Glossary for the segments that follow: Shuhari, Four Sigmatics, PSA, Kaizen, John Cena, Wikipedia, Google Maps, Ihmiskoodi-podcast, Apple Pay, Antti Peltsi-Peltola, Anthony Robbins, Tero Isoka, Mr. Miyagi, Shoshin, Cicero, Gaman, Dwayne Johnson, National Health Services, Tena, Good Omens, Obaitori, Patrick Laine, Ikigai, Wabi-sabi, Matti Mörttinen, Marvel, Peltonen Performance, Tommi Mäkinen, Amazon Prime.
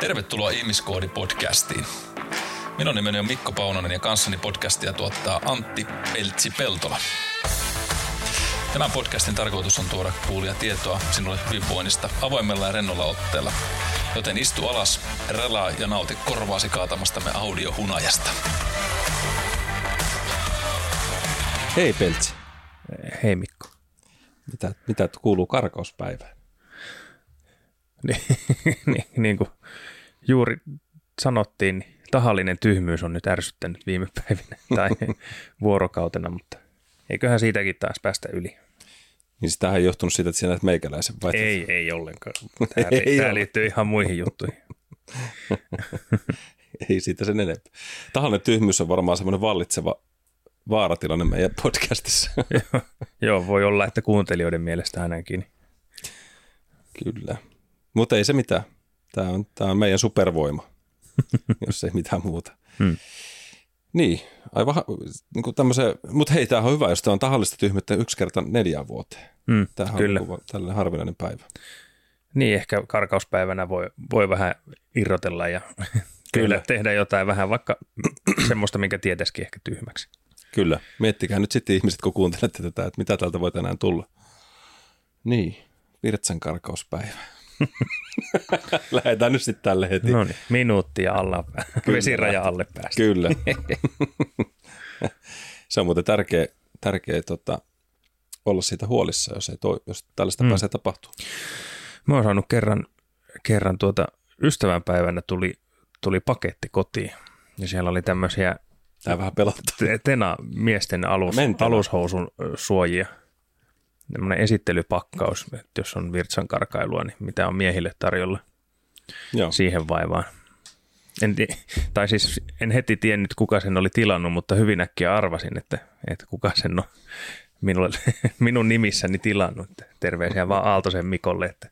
Tervetuloa Ihmiskoodi-podcastiin. Minun nimeni on Mikko Paunonen ja kanssani podcastia tuottaa Antti Peltsi-Peltola. Tämän podcastin tarkoitus on tuoda kuulia tietoa sinulle hyvinvoinnista avoimella ja rennolla otteella. Joten istu alas, relaa ja nauti korvaasi kaatamastamme audiohunajasta. Hei Peltsi. Hei Mikko. Mitä kuuluu karkauspäivään? Niin kuin juuri sanottiin, niin tahallinen tyhmyys on nyt ärsyttänyt viime päivinä tai vuorokautena, mutta eiköhän siitäkin taas päästä yli. Niin sitähän on johtunut siitä, että sinä näet meikäläisen vai? Ei ollenkaan. Tämä liittyy ihan muihin juttuihin. Ei siitä sen enempää. Tahallinen tyhmyys on varmaan semmoinen vallitseva vaaratilanne meidän podcastissa. Joo, voi olla, että kuuntelijoiden mielestä hänenkin. Kyllä. Mutta ei se mitään. Tämä on meidän supervoima, jos ei mitään muuta. Niin, aivan niin tämmöiseen, mutta hei, tämähän on hyvä, jos tämä on tahallista tyhmyyttä 1 kerta 4 vuoteen. Tämähän kyllä on tällainen harvinainen päivä. Niin, ehkä karkauspäivänä voi vähän irrotella ja kyllä tehdä jotain vähän vaikka semmoista, minkä tietäisikin ehkä tyhmäksi. Kyllä, miettikää nyt sitten ihmiset, kun kuuntelette tätä, että mitä täältä voi tänään tulla. Niin, Virtsan karkauspäivä. Lähetään nyt sitten tälle heti. No niin, minuuttia alla, vesiraja alle päästä. Kyllä. Se on muuten tärkeä olla siitä huolissa, jos tällaista pääsee tapahtumaan. Mä oon saanut kerran ystävänpäivänä tuli paketti kotiin ja siellä oli tämmöisiä Tena miesten alushousun suojia. Tämmöinen esittelypakkaus, että jos on virtsan karkailua, niin mitä on miehille tarjolla. Joo. Siihen vaivaan. En heti tiennyt, kuka sen oli tilannut, mutta hyvin äkkiä arvasin, että kuka sen on minun nimissäni tilannut. Terveisiä vaan Aaltosen Mikolle, että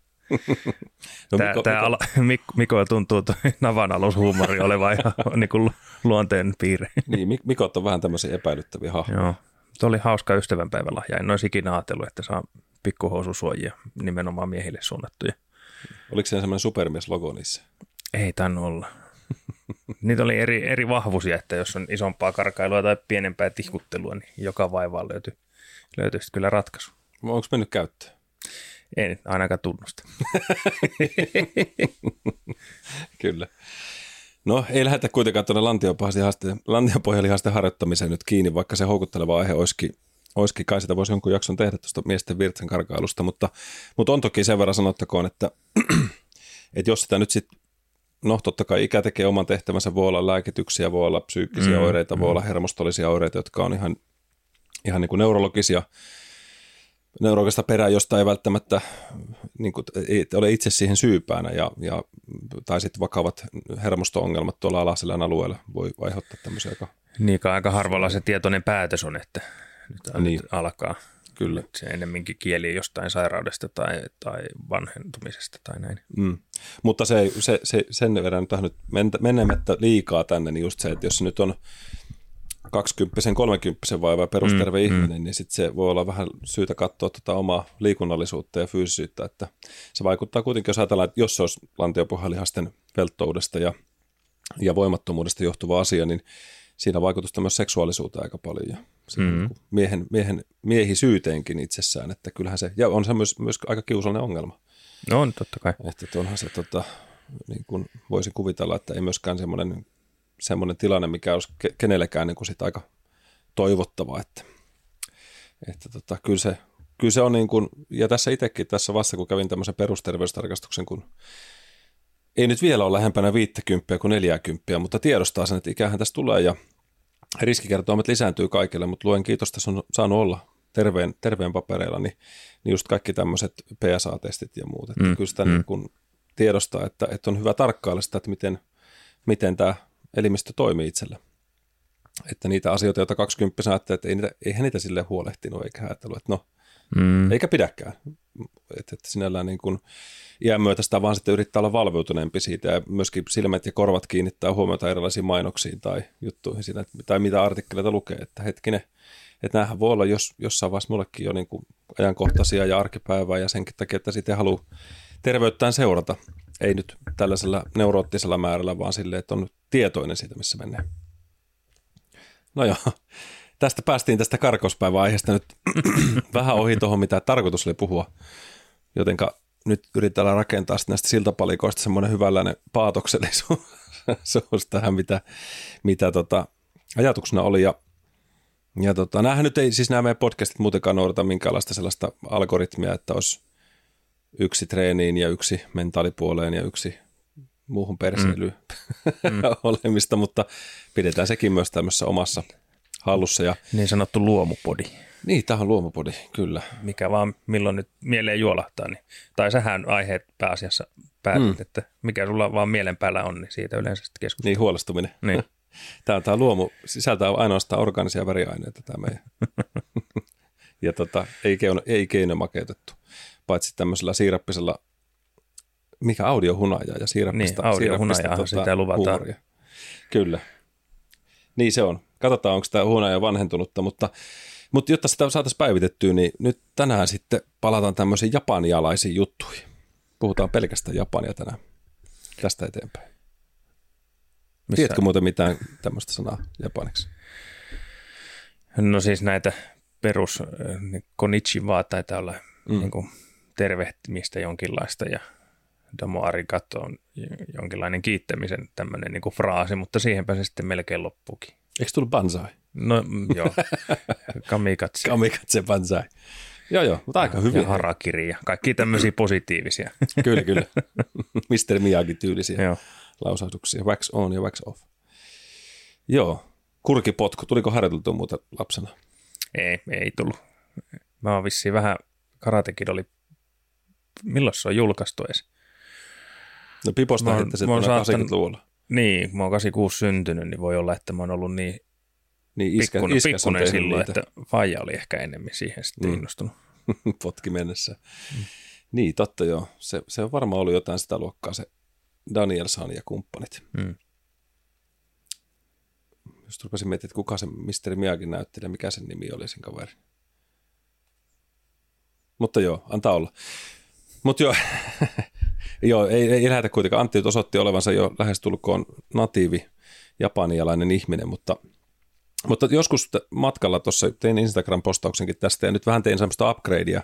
no, Mikolla tuntuu tuo navanaloushuumori olevan ihan niin kuin luonteen piirre. Niin, Mikot on vähän tämmöisiä epäilyttäviä hahmoja. Joo. Tuo oli hauska ystävänpäivälahja. En olisi ikinä ajatellut, että saa pikkuhoususuojia nimenomaan miehille suunnattuja. Oliko siinä semmoinen supermies-logo niissä? Ei tainnut olla. Niitä oli eri vahvuisia, että jos on isompaa karkailua tai pienempää tihkuttelua, niin joka vaivaan löytyy sitten kyllä ratkaisu. Onko mennyt käyttöön? Ei nyt ainakaan tunnusta. Kyllä. No ei lähdetä kuitenkaan tuonne lantiopohjalihaasten harjoittamiseen nyt kiinni, vaikka se houkutteleva aihe olisikin. Kai sitä voisi jonkun jakson tehdä tuosta miesten virtsan karkailusta, mutta on toki sen verran sanottakoon, että jos sitä nyt sitten, no totta kai ikä tekee oman tehtävänsä, voi olla lääkityksiä, voi olla psyykkisiä oireita, voi olla hermostollisia oireita, jotka on ihan niin kuin neurologista perää, josta ei välttämättä niin kuin, ei ole itse siihen syypäänä, tai sitten vakavat hermosto-ongelmat tuolla alaselän alueella voi aiheuttaa tämmöisiä. Aika harvalla se tietoinen päätös on, että nyt alkaa. Kyllä. Nyt se ennemminkin kieli jostain sairaudesta tai vanhentumisesta tai näin. Mutta se sen verran nyt menemättä liikaa tänne, niin just se, että jos se nyt on 20-30 vaiva perusterve ihminen, niin sitten se voi olla vähän syytä katsoa omaa liikunnallisuutta ja fyysisyyttä, että se vaikuttaa kuitenkin, jos ajatellaan, että jos se olisi lantiopohjalihasten velttoudesta ja voimattomuudesta johtuva asia, niin siinä vaikutusta myös seksuaalisuuteen aika paljon ja miehisyyteenkin itsessään, että kyllähän se, ja on se myös aika kiusallinen ongelma. No on, totta kai. Että onhan se, niin kuin voisin kuvitella, että ei myöskään semmoinen tilanne, mikä olisi kenellekään niin kuin sit aika toivottava, että kyllä se on niin kuin, ja tässä itsekin tässä vasta, kun kävin tämmöisen perusterveystarkastuksen, kun ei nyt vielä ole lähempänä 50 kuin 40, mutta tiedostaa sen, että ikähän tässä tulee ja riskikertoimet lisääntyy kaikille, mutta luen kiitos, tässä on saanut olla terveen papereilla, niin just kaikki tämmöiset PSA-testit ja muut, että kyllä sitä niin kuin tiedostaa, että on hyvä tarkkailla sitä, että miten tämä elimistö toimii itsellä. Että niitä asioita, joita 20 ajattelee, että eihän niitä silleen huolehtinut eikä ajatellut, että no, eikä pidäkään. Että sinällään niin kuin iän myötä sitä vaan sitten yrittää olla valveutuneempi siitä ja myöskin silmät ja korvat kiinnittää huomiota erilaisiin mainoksiin tai juttuihin siinä, tai mitä artikkeleita lukee, että hetkinen, että näähän voi olla jossain vaiheessa mullekin jo niin kuin ajankohtaisia ja arkipäivää ja senkin takia, että sitten ei halua terveyttään seurata. ei nyt tällaisella neuroottisella määrällä, vaan silleen, että on tietoinen siitä, missä menee. No joo, tästä päästiin tästä karkauspäivä-aiheesta nyt vähän ohi tuohon, mitä tarkoitus oli puhua, jotenka nyt yritetään rakentaa näistä siltapalikoista semmoinen hyvänlainen paatoksellisuus tähän, mitä ajatuksena oli. Ja näähän nyt ei, siis nämä meidän podcastit muutenkaan noudata minkäänlaista sellaista algoritmia, että olisi yksi treeniin ja yksi mentaalipuoleen ja yksi muuhun perseilyyn olemista, mutta pidetään sekin myös tämmöisessä omassa hallussa. Ja niin sanottu luomupodi. Niin, tähän on luomupodi, kyllä. Mikä vaan milloin nyt mieleen juolahtaa, niin, tai sähän aiheet pääasiassa päätit, että mikä sulla vaan mielen päällä on, niin siitä yleensä sitten keskustellaan. Niin, huolestuminen. Niin. Tämä luomu sisältää ainoastaan orgaanisia väriaineita tämä meidän. Ja ei keinomakeutettu, paitsi tämmöisellä siirappisella, mikä audiohunaja ja siirappista. Niin, audiohunajaa sitä luvataan. Huumoria. Kyllä. Niin se on. Katsotaan, onko tämä hunaja vanhentunutta, mutta jotta sitä saataisiin päivitettyä, niin nyt tänään sitten palataan tämmöisiin japanialaisiin juttuihin. Puhutaan pelkästään japania tänään tästä eteenpäin. Tiedätkö muuten mitään tämmöistä sanaa japaniksi? No siis näitä perus konnichiwa taitaa olla niin kuin tervehtimistä jonkinlaista ja domo arigato on jonkinlainen kiittämisen tämmöinen niin kuin fraasi, mutta siihenpä se sitten melkein loppuukin. Eikö tullut banzai? No joo, kamikatse. Kamikatse banzai. Joo, mutta aika hyvin. Ja harakiri ja kaikki tämmöisiä positiivisia. Kyllä. Mr. Miyagi-tyylisiä. Joo. Lausahduksia. Wax on ja wax off. Joo. Kurkipotku. Tuliko harjoiteltua muuta lapsena? Ei tullut. Mä oon vissiin vähän, Karate Kid oli, milloin se on julkaistu edes? No Piposta nähdettä se tuonne 80-luvulla. Niin, mä oon 86 syntynyt, niin voi olla, että mä oon ollut niin pikkunen silloin, että faija oli ehkä enemmän siihen sitten innostunut. Potki mennessä. Niin, totta joo. Se on varmaan ollut jotain sitä luokkaa se Daniel San ja kumppanit. Just rupesin miettimään, että kuka se Mr. Miyagi näytteli, mikä sen nimi oli sen kaveri. Mutta joo, antaa olla. Mutta joo, ei lähdetä kuitenkaan. Antti nyt osoitti olevansa jo lähestulkoon natiivi japanialainen ihminen, mutta joskus matkalla tuossa tein Instagram-postauksenkin tästä ja nyt vähän tein semmoista upgradea.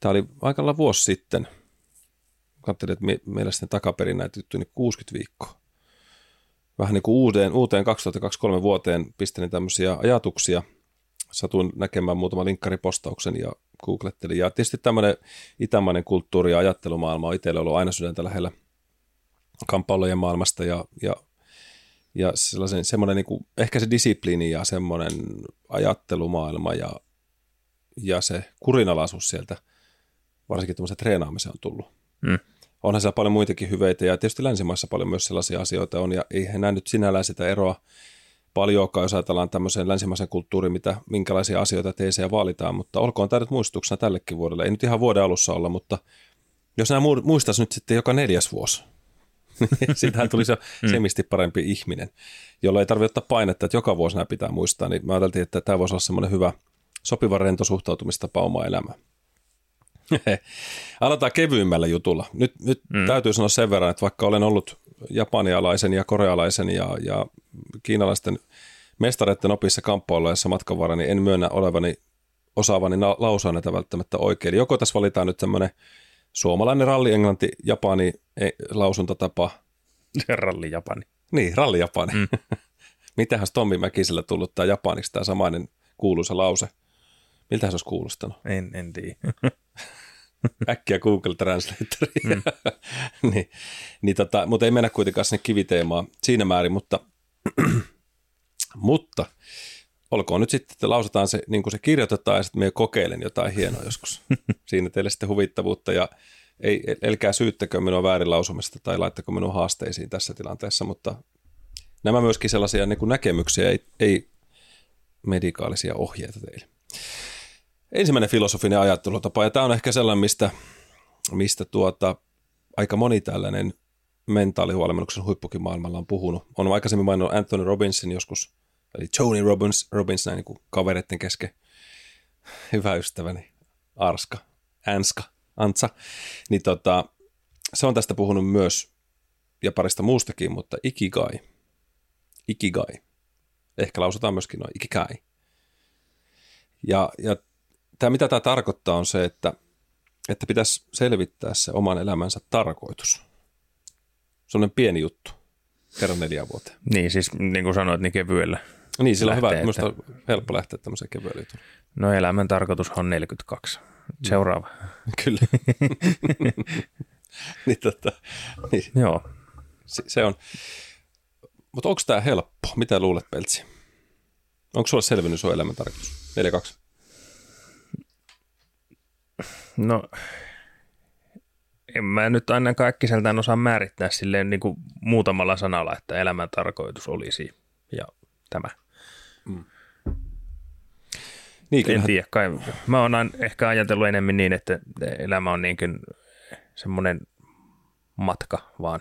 Tämä oli aikalla vuosi sitten. Katselin, että meillä sitten takaperin näitä juttuja niin 60 viikkoa. Vähän niin kuin uuteen 2023 vuoteen pistelin tämmöisiä ajatuksia. Satuin näkemään muutaman linkkaripostauksen ja googlettelin. Ja tietysti tämmöinen itämainen kulttuuri ja ajattelumaailma on itselle ollut aina sydäntä lähellä kamppaillojen maailmasta. Ja semmoinen niin kuin, ehkä se disipliini ja semmoinen ajattelumaailma ja se kurinalaisuus sieltä, varsinkin tuommoisen treenaamiseen on tullut. Onhan siellä paljon muitakin hyveitä ja tietysti länsimaissa paljon myös sellaisia asioita on ja eihän näin nyt sinällään sitä eroa paljonkaan, jos ajatellaan tämmöiseen länsimaisen kulttuuriin, minkälaisia asioita teesejä vaalitaan, mutta olkoon tämä nyt muistutuksena tällekin vuodelle. Ei nyt ihan vuoden alussa olla, mutta jos nämä muistaisi nyt sitten joka 4. vuosi, niin sitähän tuli se semisti parempi ihminen, jolla ei tarvitse ottaa painetta, että joka vuosi nämä pitää muistaa, niin mä ajattelin, että tämä voisi olla semmoinen hyvä sopiva rento suhtautumistapa omaa elämään. Aloitetaan kevyimmällä jutulla. Nyt täytyy sanoa sen verran, että vaikka olen ollut japanialaisen ja korealaisen ja kiinalaisten mestareiden opissa kamppailulaisessa matkan varrella, niin en myönnä olevani osaavani lausua näitä välttämättä oikein. Eli joko tässä valitaan nyt tämmöinen suomalainen ralli-englanti-japani-lausuntatapa. Ralli-japani. Niin, ralli-japani. Mitähän Tommi Mäkisellä tullut tämä japaniksi, tämä samainen kuuluisa lause? Miltähän se olisi kuulostanut? En tiedä. Äkkiä Google Translatoria. Mutta ei mennä kuitenkaan sinne kiviteemaan siinä määrin, mutta olkoon nyt sitten, että lausutaan se niin kuin se kirjoitetaan ja sitten me kokeilen jotain hienoa joskus. Siinä teille sitten huvittavuutta ja älkää syyttäkö minua väärin lausumista tai laittako minua haasteisiin tässä tilanteessa, mutta nämä myöskin sellaisia niin kuin näkemyksiä, ei medikaalisia ohjeita teille. Ensimmäinen filosofinen ajattelutapa, ja tämä on ehkä sellainen, mistä aika moni tällainen mentaalihuolenmennuksen huippukin maailmalla on puhunut. On aikaisemmin maininnut Anthony Robbinsin joskus, eli Tony Robbins näin niin kuin kavereiden kesken, hyvä ystäväni, Anska, niin se on tästä puhunut myös ja parista muustakin, mutta Ikigai. Ehkä lausutaan myöskin noin Ikigai. Ja tämä, mitä tämä tarkoittaa, on se, että pitäisi selvittää se oman elämänsä tarkoitus. Sellainen pieni juttu, kerran 4 vuoteen. Niin, siis niin kuin sanoit, niin kevyellä. Niin, sillä on hyvä, että minusta on helppo lähteä tämmöiseen kevyellä jutulla. No elämän tarkoitus on 42. Seuraava. Kyllä. Niin. Joo. Se on. Mutta onko tämä helppo? Mitä luulet, Peltsi? Onko sulla selvinnyt sun elämän tarkoitus? 42. No, en mä nyt aina kaikkiseltään osaa määrittää silleen niin kuin muutamalla sanalla, että elämän tarkoitus olisi ja tämä. Mm. Niin, en tiedä, kai. Mä oon ehkä ajatellut enemmän niin, että elämä on niin kuin semmoinen matka vaan,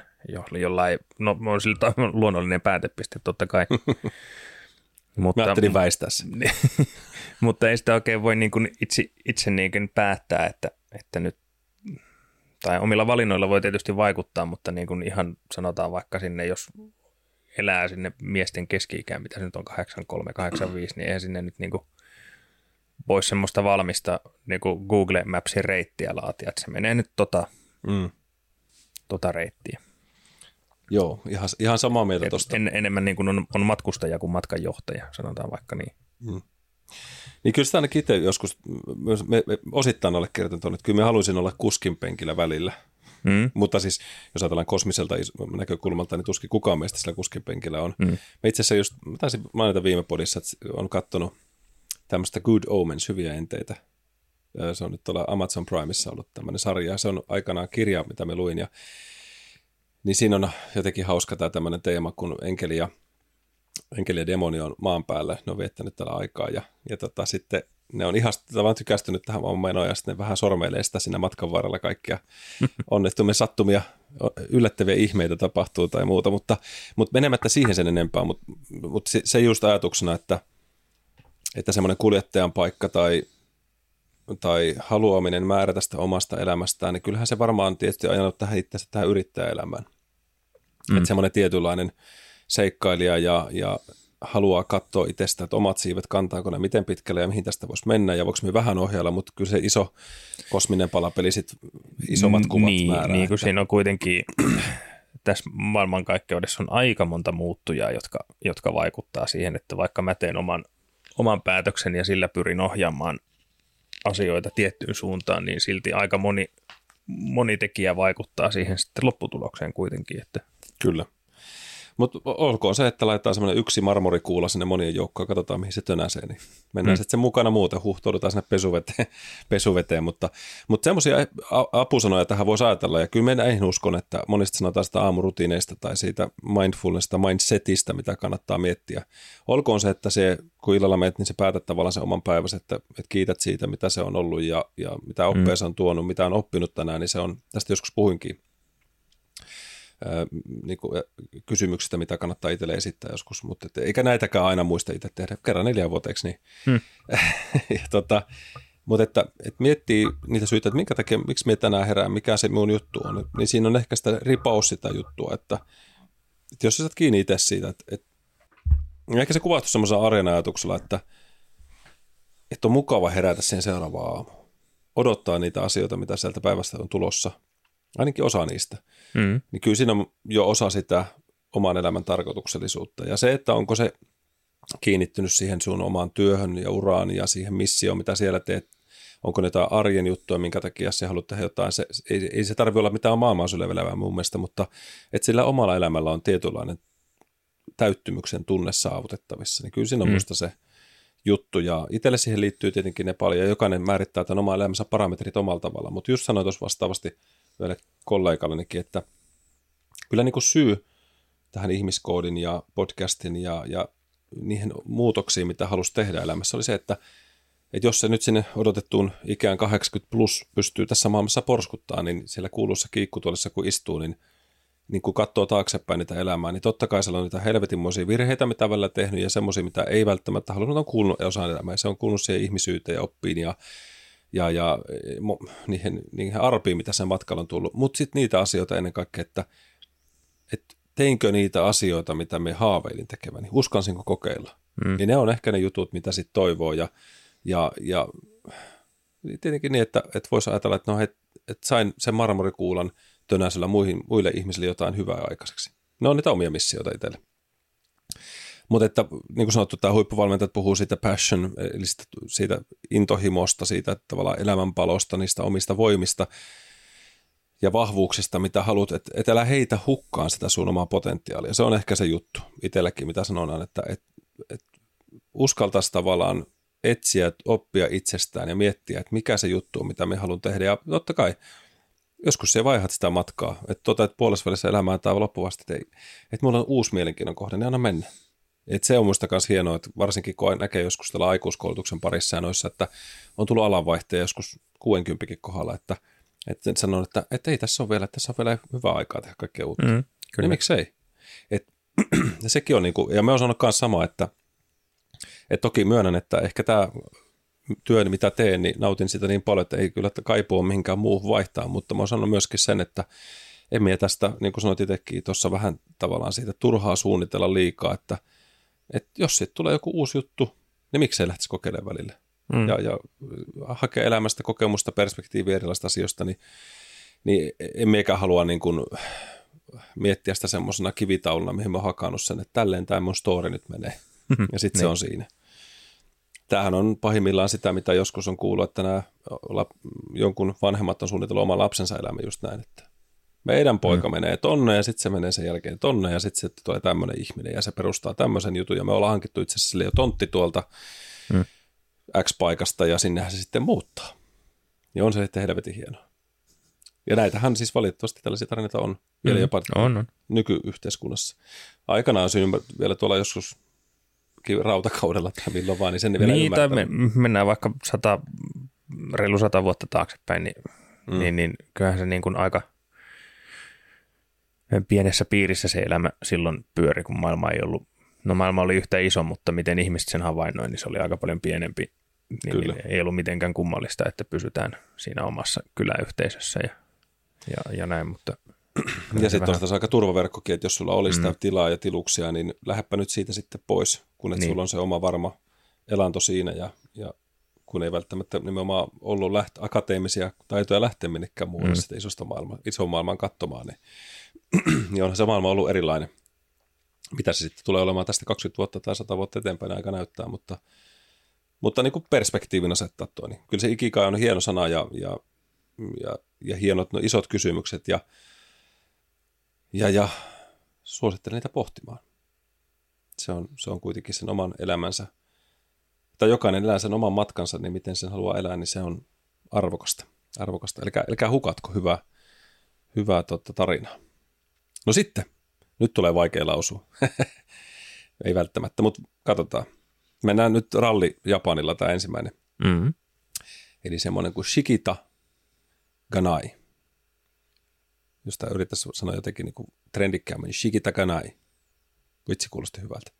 jollain, no on siltä luonnollinen päätepiste totta kai. Mutta, mä ajattelin väistää sen. Mutta ei sitä oikein voi niin kuin itse niin kuin päättää, että nyt, tai omilla valinnoilla voi tietysti vaikuttaa, mutta niin kuin ihan sanotaan vaikka sinne, jos elää sinne miesten keski-ikään, mitä se nyt on 83, 85, niin eihän sinne nyt niin kuin voi semmoista valmista niin kuin Google Mapsin reittiä laatia, että se menee nyt tota reittiä. Joo, ihan samaa mieltä tuosta. Enemmän niin kuin on matkustaja kuin matkanjohtaja, sanotaan vaikka niin. Mm. Niin kyllä sitä ainakin itse joskus, me osittain allekirjoitan, että kyllä me haluaisin olla kuskin penkillä välillä. Mm. Mutta siis, jos ajatellaan kosmiselta näkökulmalta, niin tuskin kukaan meistä sillä kuskin penkillä on. Mm. Me itse asiassa just, mä taisin mainita viime podissa, että on katsonut tämmöistä Good Omens, hyviä enteitä. Se on nyt tuolla Amazon Primeissa ollut tämmöinen sarja. Se on aikanaan kirja, mitä me luin ja niin siinä on jotenkin hauska tämä tämmöinen teema, kun enkeli ja demoni on maan päällä, ne on viettänyt tällä aikaa ja sitten ne on ihan tavallaan tykästynyt tähän menoon ja sitten ne vähän sormeilee sitä siinä matkan varrella kaikkia onnettomia sattumia, yllättäviä ihmeitä tapahtuu tai muuta, mutta menemättä siihen sen enempää, mutta se just ajatuksena, että semmoinen kuljettajan paikka tai haluaminen määrätä sitä omasta elämästään, niin kyllähän se varmaan tietysti ajanut tähän itseänsä tähän yrittäjäelämään. Mm. Että semmoinen tietynlainen seikkailija ja haluaa katsoa itsestä, että omat siivet kantaako ne miten pitkälle ja mihin tästä voisi mennä ja voiko me vähän ohjailla, mutta kyllä se iso kosminen palapeli sitten isommat kuvat määrää. Niin, kun siinä on kuitenkin tässä maailmankaikkeudessa on aika monta muuttujaa, jotka vaikuttaa siihen, että vaikka mä teen oman päätöksen ja sillä pyrin ohjaamaan asioita tiettyyn suuntaan, niin silti aika moni tekijä vaikuttaa siihen sitten lopputulokseen kuitenkin. Että. Kyllä. Mutta olkoon se, että laitetaan semmoinen yksi marmorikuula sinne monien joukkoon, katsotaan mihin se tönäsee, niin mennään sitten sen mukana muuten, huhtoudutaan sinne pesuveteen. Mutta semmoisia apusanoja tähän voisi ajatella, ja kyllä minä näihin uskon, että monista sanotaan sitä aamurutiineista tai siitä mindfulnessista, mindsetistä, mitä kannattaa miettiä. Olkoon se, että se, kun illalla menet, niin se päätät tavallaan sen oman päiväsi, että kiität siitä, mitä se on ollut ja mitä oppeja se on tuonut, mitä on oppinut tänään, niin se on, tästä joskus puhuinkin. Niin kuin kysymyksistä, mitä kannattaa itselle esittää joskus, mutta eikä näitäkään aina muista itse tehdä, kerran 4 vuoteeksi. Niin. Mutta että miettii niitä syitä, että minkä takia, miksi minä tänään herään, mikä se minun juttu on, niin siinä on ehkä sitä ripaus sitä juttua, että jos sä saat kiinni itse siitä, että ehkä se kuvastuu semmoisella arjen-ajatuksella, että on mukava herätä siihen seuraavaan aamuun, odottaa niitä asioita, mitä sieltä päivästä on tulossa, ainakin osa niistä, niin kyllä siinä on jo osa sitä oman elämän tarkoituksellisuutta. Ja se, että onko se kiinnittynyt siihen sun omaan työhön ja uraan ja siihen missioon, mitä siellä teet, onko ne jotain arjen juttuja, minkä takia sä haluat tehdä jotain. Se, ei se tarvitse olla mitään maailmaa sylevelevää mun mielestä, mutta että sillä omalla elämällä on tietynlainen täyttymyksen tunne saavutettavissa. Niin kyllä siinä on musta se juttu, ja itselle siihen liittyy tietenkin ne paljon, ja jokainen määrittää tämän oman elämänsä parametrit omalla tavalla, mutta just sanoin tuossa vastaavasti vielä kollegallenikin, että kyllä niin kuin syy tähän ihmiskoodin ja podcastin ja niihin muutoksiin, mitä halusi tehdä elämässä, oli se, että jos se nyt sinne odotettuun ikään 80+ pystyy tässä maailmassa porskuttaa, niin siellä kuulussa kiikkutuolissa kun istuu, niin kun katsoo taaksepäin niitä elämää, niin totta kai siellä on niitä helvetinmoisia virheitä, mitä välillä tehnyt ja semmoisia, mitä ei välttämättä halunnut, on kuulunut ja osaan elämää. Se on kuulunut siihen ihmisyyteen ja oppiin ja ja niihin arpiin, mitä sen matkalla on tullut. Mutta sitten niitä asioita ennen kaikkea, että teinkö niitä asioita, mitä me haaveilin tekeväni, uskalsinko kokeilla. Ja ne on ehkä ne jutut, mitä sitten toivoo. Ja tietenkin niin, että voisi ajatella, että no, että sain sen marmorikuulan tönäisellä muille ihmisille jotain hyvää aikaiseksi. Ne on niitä omia missioita itselle. Mutta että niin kuin sanottu, tämä huippuvalmentajat puhuu siitä passion, eli siitä intohimosta, siitä tavallaan elämänpalosta, niistä omista voimista ja vahvuuksista, mitä haluat, että älä heitä hukkaan sitä sun omaa potentiaalia. Se on ehkä se juttu itselläkin, mitä sanon, että uskaltaisi tavallaan etsiä, oppia itsestään ja miettiä, että mikä se juttu on, mitä me haluan tehdä. Ja totta kai, joskus se vaihat sitä matkaa, että puolesvälissä elämää tai loppuvasti, että mulla on uusi mielenkiinnon kohde, niin anna mennä. Et se on musta myös hienoa, että varsinkin kun näkee joskus tällä aikuiskoulutuksen parissa ja noissa, että on tullut alanvaihteen joskus 60 kohdalla, että sanon, että ei tässä on vielä hyvää aikaa tehdä kaikkea uutta. Niin miksei? Sekin on, niinku, ja me on sanonut myös sama, että toki myönnän, että ehkä tämä työn, mitä teen, niin nautin sitä niin paljon, että ei kyllä kaipua mihinkään muuhun vaihtaa, mutta mä oon sanonut myöskin sen, että en mie tästä, niin kuin sanoit itsekin tuossa vähän tavallaan siitä turhaa suunnitella liikaa, että jos sitten tulee joku uusi juttu, niin miksei lähtisi kokeilemaan välillä. Ja hakea elämästä kokemusta, perspektiiviä erilaisista asioista, niin en miekään halua niin kuin miettiä sitä semmoisena kivitauluna, mihin mä oon hakannut sen, että tälleen tämä mun story nyt menee. Ja sitten se on siinä. Tämähän on pahimmillaan sitä, mitä joskus on kuullut, että nämä jonkun vanhemmat on suunnitellut oman lapsensa elämä just näin, että meidän poika menee tonne ja sitten se menee sen jälkeen tonne ja sitten tulee tämmöinen ihminen ja se perustaa tämmöisen jutun ja me ollaan hankittu itse asiassa sille jo tontti tuolta X-paikasta ja sinnehän se sitten muuttaa. Ja on se sitten helvetin hienoa. Ja näitähän siis valitettavasti tällaisia tarinoita on vielä jopa nykyyhteiskunnassa. Aikanaan vielä tuolla joskus rautakaudella tai milloin vaan, niin sen ei vielä ymmärtää. Mennään vaikka reilu 100 vuotta taaksepäin, niin kyllähän se niin kuin aika pienessä piirissä se elämä silloin pyöri, kun maailma ei ollut. No maailma oli yhtä iso, mutta miten ihmiset sen havainnoi, niin se oli aika paljon pienempi. Niin ei ollut mitenkään kummallista, että pysytään siinä omassa kyläyhteisössä ja näin, mutta ja sitten on taas aika turvaverkkokin, että jos sulla oli sitä tilaa ja tiluksia, niin lähdepä nyt siitä sitten pois, kun et sulla on se oma varma elanto siinä ja kun ei välttämättä nimenomaan ollut akateemisia taitoja lähteä minnekään muualle sitä ison maailman katsomaan, niin onhan se maailma ollut erilainen. Mitä se sitten tulee olemaan tästä 20 vuotta tai 100 vuotta eteenpäin, aika näyttää, mutta niin kuin perspektiivin asettaa tuo. Niin kyllä se Ikigai on hieno sana ja hienot no isot kysymykset ja suosittelen niitä pohtimaan. Se on kuitenkin sen oman elämänsä, tai jokainen elää sen oman matkansa, niin miten sen haluaa elää, niin se on arvokasta. Älkää hukatko hyvää tarinaa. No sitten, nyt tulee vaikea lausua. Ei välttämättä, mutta katsotaan. Mennään nyt ralli Japanilla tämä ensimmäinen. Eli semmoinen kuin Shikita Ganai. Jos tämä yrittäisi sanoa jotenkin niin kuin trendikkäämmin, niin Shikita Ganai. Vitsi, kuulosti hyvältä.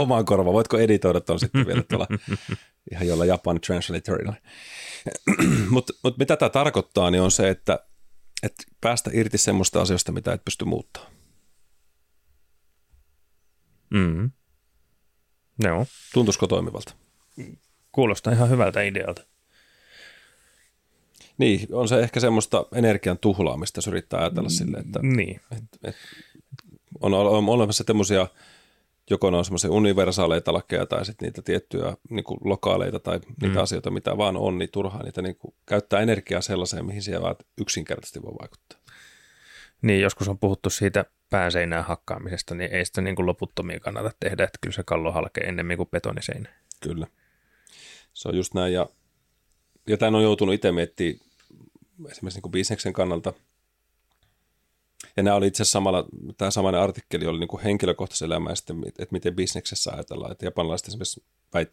Omaan korvaan. Voitko editoida tuon sitten vielä tuolla ihan jolla Japan translatorilla. Mutta mitä tämä tarkoittaa, niin on se, että päästä irti semmoista asioista, mitä et pysty muuttamaan. No. Tuntuisiko toimivalta? Kuulostaa ihan hyvältä idealta. Niin, on se ehkä semmoista energian tuhlaamista, jos yrittää ajatella silleen, että niin. On olemassa tämmöisiä, joko ne on semmoisia universaaleita lakeja tai sitten niitä tiettyjä niin kuin lokaaleita tai niitä asioita, mitä vaan on, niin turhaa niitä niin kuin käyttää energiaa sellaiseen, mihin siellä yksinkertaisesti voi vaikuttaa. Niin, joskus on puhuttu siitä pääseinään hakkaamisesta, niin ei sitä niin kuin loputtomia kannata tehdä, että kyllä se kallo halkee ennemmin kuin betoniseinä. Kyllä, se on just näin ja tämän on joutunut itse miettimään esimerkiksi niin bisneksen kannalta. Ja nämä oli itse asiassa tämä samainen artikkeli oli niin kuin henkilökohtaisen elämä, että miten bisneksessä ajatellaan. Että japanilaiset esimerkiksi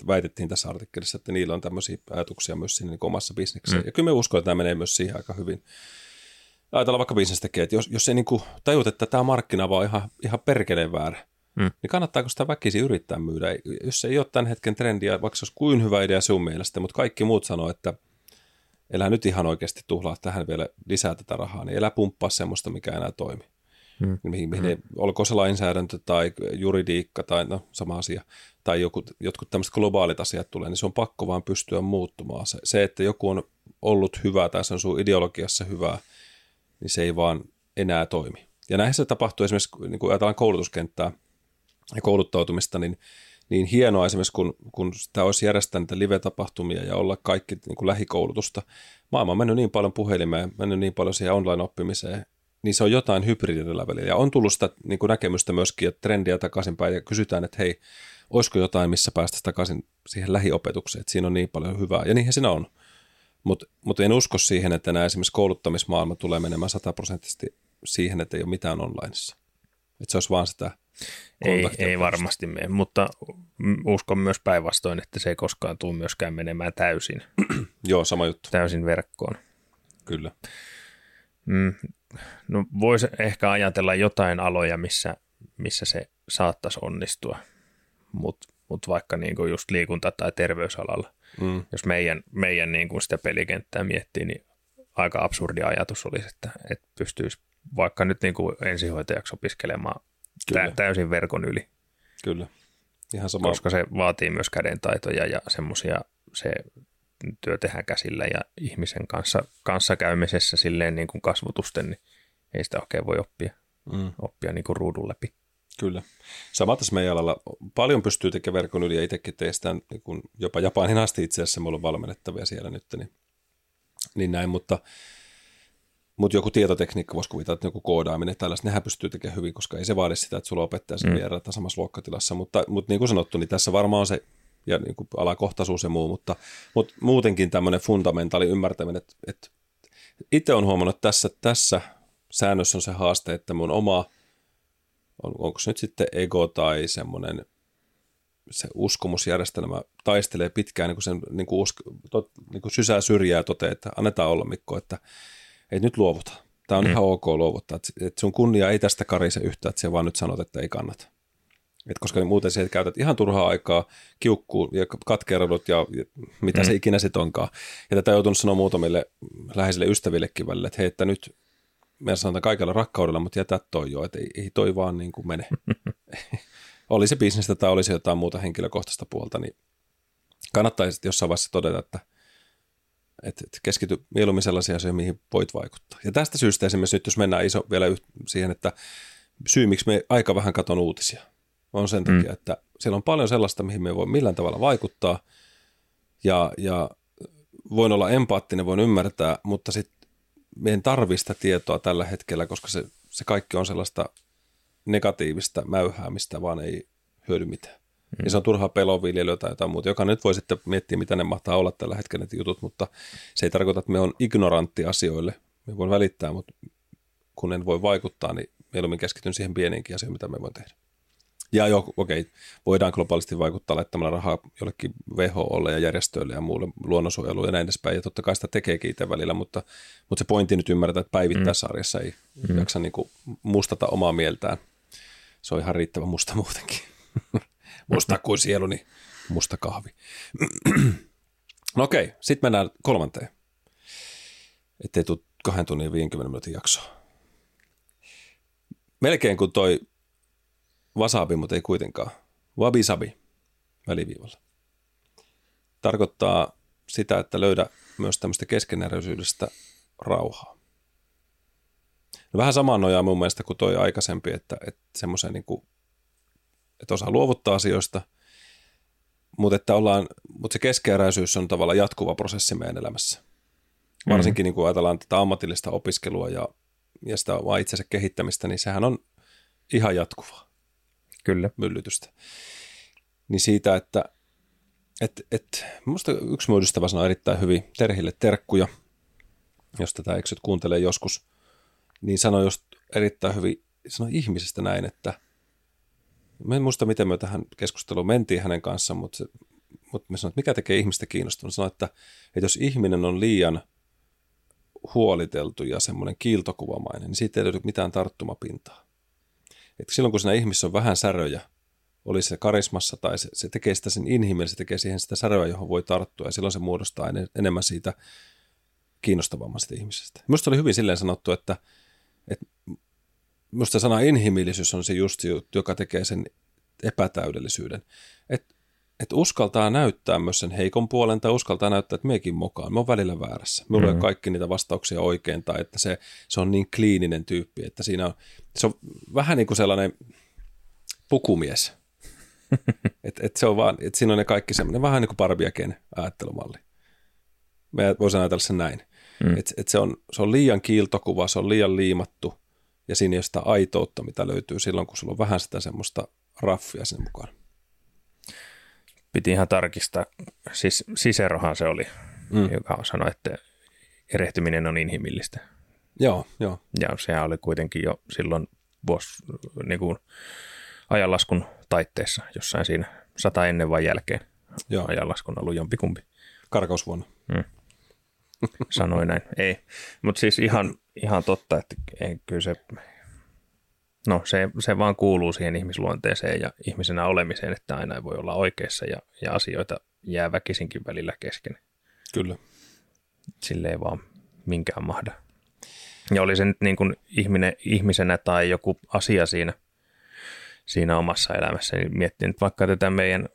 väitettiin tässä artikkelissa, että niillä on tämmöisiä ajatuksia myös siinä niin kuin omassa bisneksessä. Ja kyllä me uskon, että nämä menee myös siihen aika hyvin. Ajatellaan vaikka bisnestäkin, että jos ei niin kuin tajut, että tämä markkina vaan ihan perkeleen väärä, niin kannattaako sitä väkisin yrittää myydä? Jos se ei ole tämän hetken trendiä, vaikka se olisi kuin hyvä idea sun mielestä, mutta kaikki muut sanoo, että elä nyt ihan oikeasti tuhlaa tähän vielä lisää tätä rahaa, niin elä pumppaa semmoista, mikä enää toimii. Mihin olkoon se lainsäädäntö tai juridiikka tai no, sama asia, tai jotkut tämmöiset globaalit asiat tulee, niin se on pakko vaan pystyä muuttumaan. Se, että joku on ollut hyvä tai se on sun ideologiassa hyvää, niin se ei vaan enää toimi. Ja näihin se tapahtuu esimerkiksi, niin kun ajatellaan koulutuskenttää ja kouluttautumista, niin hienoa esimerkiksi, kun sitä olisi järjestänyt live-tapahtumia ja olla kaikki niin kuin lähikoulutusta. Maailma on mennyt niin paljon puhelimeen, mennyt niin paljon siihen online-oppimiseen, niin se on jotain hybridillä välillä. Ja on tullut sitä niin kuin näkemystä myöskin, että trendiä takaisinpäin ja kysytään, että hei, olisiko jotain, missä päästäisiin takaisin siihen lähiopetukseen, että siinä on niin paljon hyvää. Ja niinhän siinä on. Mutta en usko siihen, että nämä esimerkiksi kouluttamismaailma tulee menemään 100% siihen, että ei ole mitään onlineissa. Että se olisi vaan sitä kontaktia. Ei varmasti mene, mutta uskon myös päinvastoin, että se ei koskaan tule myöskään menemään täysin. Joo, sama juttu. Täysin verkkoon. Kyllä. No voisi ehkä ajatella jotain aloja, missä se saattaisi onnistua, mutta vaikka niinku just liikunta- tai terveysalalla. Jos meidän niinku sitä pelikenttää miettii, niin aika absurdi ajatus olisi, että pystyisi vaikka nyt niinku ensihoitajaksi opiskelemaan täysin verkon yli. Kyllä, ihan sama. Koska se vaatii myös kädentaitoja ja semmoisia, se työ tehdään käsillä ja ihmisen kanssa käymisessä silleen niin kuin kasvotusten, niin ei sitä oikein voi oppia niin kuin ruudun läpi. Kyllä. Sama tässä meidän alalla. Paljon pystyy tekemään verkon yli ja itsekin teistään niin jopa Japanin asti itse asiassa. Mulla on valmennettavia siellä nyt, niin näin, mutta joku tietotekniikka voisi kuvitella, että joku koodaaminen tällaista, nehän pystyy tekemään hyvin, koska ei se vaadi sitä, että sulla opettaa sen vieraita samassa luokkatilassa, mutta niin kuin sanottu, niin tässä varmaan on se ja niin kuin alakohtaisuus ja muu, mutta muutenkin tämmöinen fundamentaali ymmärtäminen, että itse olen huomannut, että tässä säännössä on se haaste, että mun oma, onko se nyt sitten ego tai semmoinen se uskomusjärjestelmä taistelee pitkään, niin kuin sen niin kuin sysää syrjää toteaa, että annetaan olla Mikko, että nyt luovutaan. Tämä on ihan ok luovuttaa, että sun kunnia ei tästä karise yhtään, että siellä vaan nyt sanot, että ei kannata. Et koska muuten siihen käytät ihan turhaa aikaa, kiukkuu ja katkeudut ja mitä se ikinä sitten onkaan. Ja tätä on joutunut sanoa muutamille läheisille ystävillekin välillä, että hei, että nyt me sanotaan kaikella rakkaudella, mutta jätä toi jo, että ei toi vaan niin kuin mene. Oli se bisnestä tai oli se jotain muuta henkilökohtaista puolta, niin kannattaisi jossain vaiheessa todeta, että keskity mieluummin sellaisiin asioihin, mihin voit vaikuttaa. Ja tästä syystä esimerkiksi nyt, jos mennään vielä siihen, että syy, miksi me aika vähän katon uutisia, on sen takia, että siellä on paljon sellaista, mihin me voi millään tavalla vaikuttaa ja voin olla empaattinen, voin ymmärtää, mutta sitten me en tarvitse sitä tietoa tällä hetkellä, koska se kaikki on sellaista negatiivista mäyhää, mistä vaan ei hyödy mitään. Ja se on turhaa peloviljelyä tai jotain muuta, joka nyt voi sitten miettiä, mitä ne mahtaa olla tällä hetkellä ne jutut, mutta se ei tarkoita, että me on ignorantti asioille. Me voin välittää, mutta kun en voi vaikuttaa, niin mieluummin keskityn siihen pieniinkin asioihin, mitä me voin tehdä. Ja okei, voidaan globaalisti vaikuttaa laittamalla rahaa jollekin WHOlle ja järjestöille ja muulle luonnonsuojeluun ja näin edespäin. Ja totta kai sitä tekeekin itse välillä, mutta se pointti nyt ymmärretään, että päivittäisessä arjessa ei jaksa niin kuin mustata omaa mieltään. Se on ihan riittävä musta muutenkin. Musta kuin sieluni, musta kahvi. No okei, sitten mennään kolmanteen. Ettei tule 2 tunnin ja 50 minuutin jaksoa. Melkein kuin toi wasabi, mutta ei kuitenkaan. Wabi-sabi väliviivalla. Tarkoittaa sitä, että löydä myös tämmöistä keskeneräisyydestä rauhaa. No vähän samaan nojaa mun mielestä kuin toi aikaisempi, että semmoisen niin kuin, että osaa luovuttaa asioista, mutta se keskeneräisyys on tavallaan jatkuva prosessi meidän elämässä. Varsinkin niin kun ajatellaan tätä ammatillista opiskelua ja sitä omaa itsensä kehittämistä, niin sehän on ihan jatkuvaa. Kyllä. Myllytystä. Niin siitä, että minusta yksi muodostava sana erittäin hyvin, Terhille terkkuja, jos tätä eksyt kuuntelee joskus, niin sanoi just erittäin hyvin, sanoi ihmisestä näin, että en muista, miten me tähän keskusteluun mentiin hänen kanssaan, mutta me sanoin, että mikä tekee ihmistä kiinnostunut. Sanoin, että jos ihminen on liian huoliteltu ja semmoinen kiiltokuvamainen, niin siitä ei löydy mitään tarttumapintaa. Että silloin, kun siinä ihmisessä on vähän säröjä, oli se karismassa tai se tekee sitä sen inhimillisesti, se tekee siihen sitä säröä, johon voi tarttua, ja silloin se muodostaa enemmän siitä kiinnostavammasta ihmisestä. Minusta oli hyvin silleen sanottu, että minusta sana inhimillisyys on se just, joka tekee sen epätäydellisyyden. Että uskaltaa näyttää myös sen heikon puolen tai uskaltaa näyttää, että meikin mokaan. Me on välillä väärässä. Me ollaan kaikki niitä vastauksia oikein tai että se on niin kliininen tyyppi, että siinä on, se on vähän niin kuin sellainen pukumies. Se on vaan, siinä on ne kaikki semmoinen vähän niin kuin Barbiaken ajattelumalli. Me voisin ajatella sen näin. Se on liian kiiltokuva, se on liian liimattu ja siinä ei ole sitä aitoutta, mitä löytyy silloin, kun sulla on vähän sitä semmoista raffia sen mukaan. Piti ihan tarkistaa. Siis Cicerohan se oli, joka sanoi, että erehtyminen on inhimillistä. Joo. Ja sehän oli kuitenkin jo silloin ajanlaskun taitteessa, jossain siinä 100 ennen vai jälkeen. Joo. Ajanlaskun ollut jompikumpi. Karkausvuonna. Sanoi näin. Ei. Mutta siis ihan totta, että kyllä se... No se vaan kuuluu siihen ihmisluonteeseen ja ihmisenä olemiseen, että aina ei voi olla oikeassa ja asioita jää väkisinkin välillä kesken. Kyllä. Sille ei vaan minkään mahda. Ja oli se nyt niin kuin ihmisenä tai joku asia siinä omassa elämässä. Niin miettii nyt vaikka tätä meidän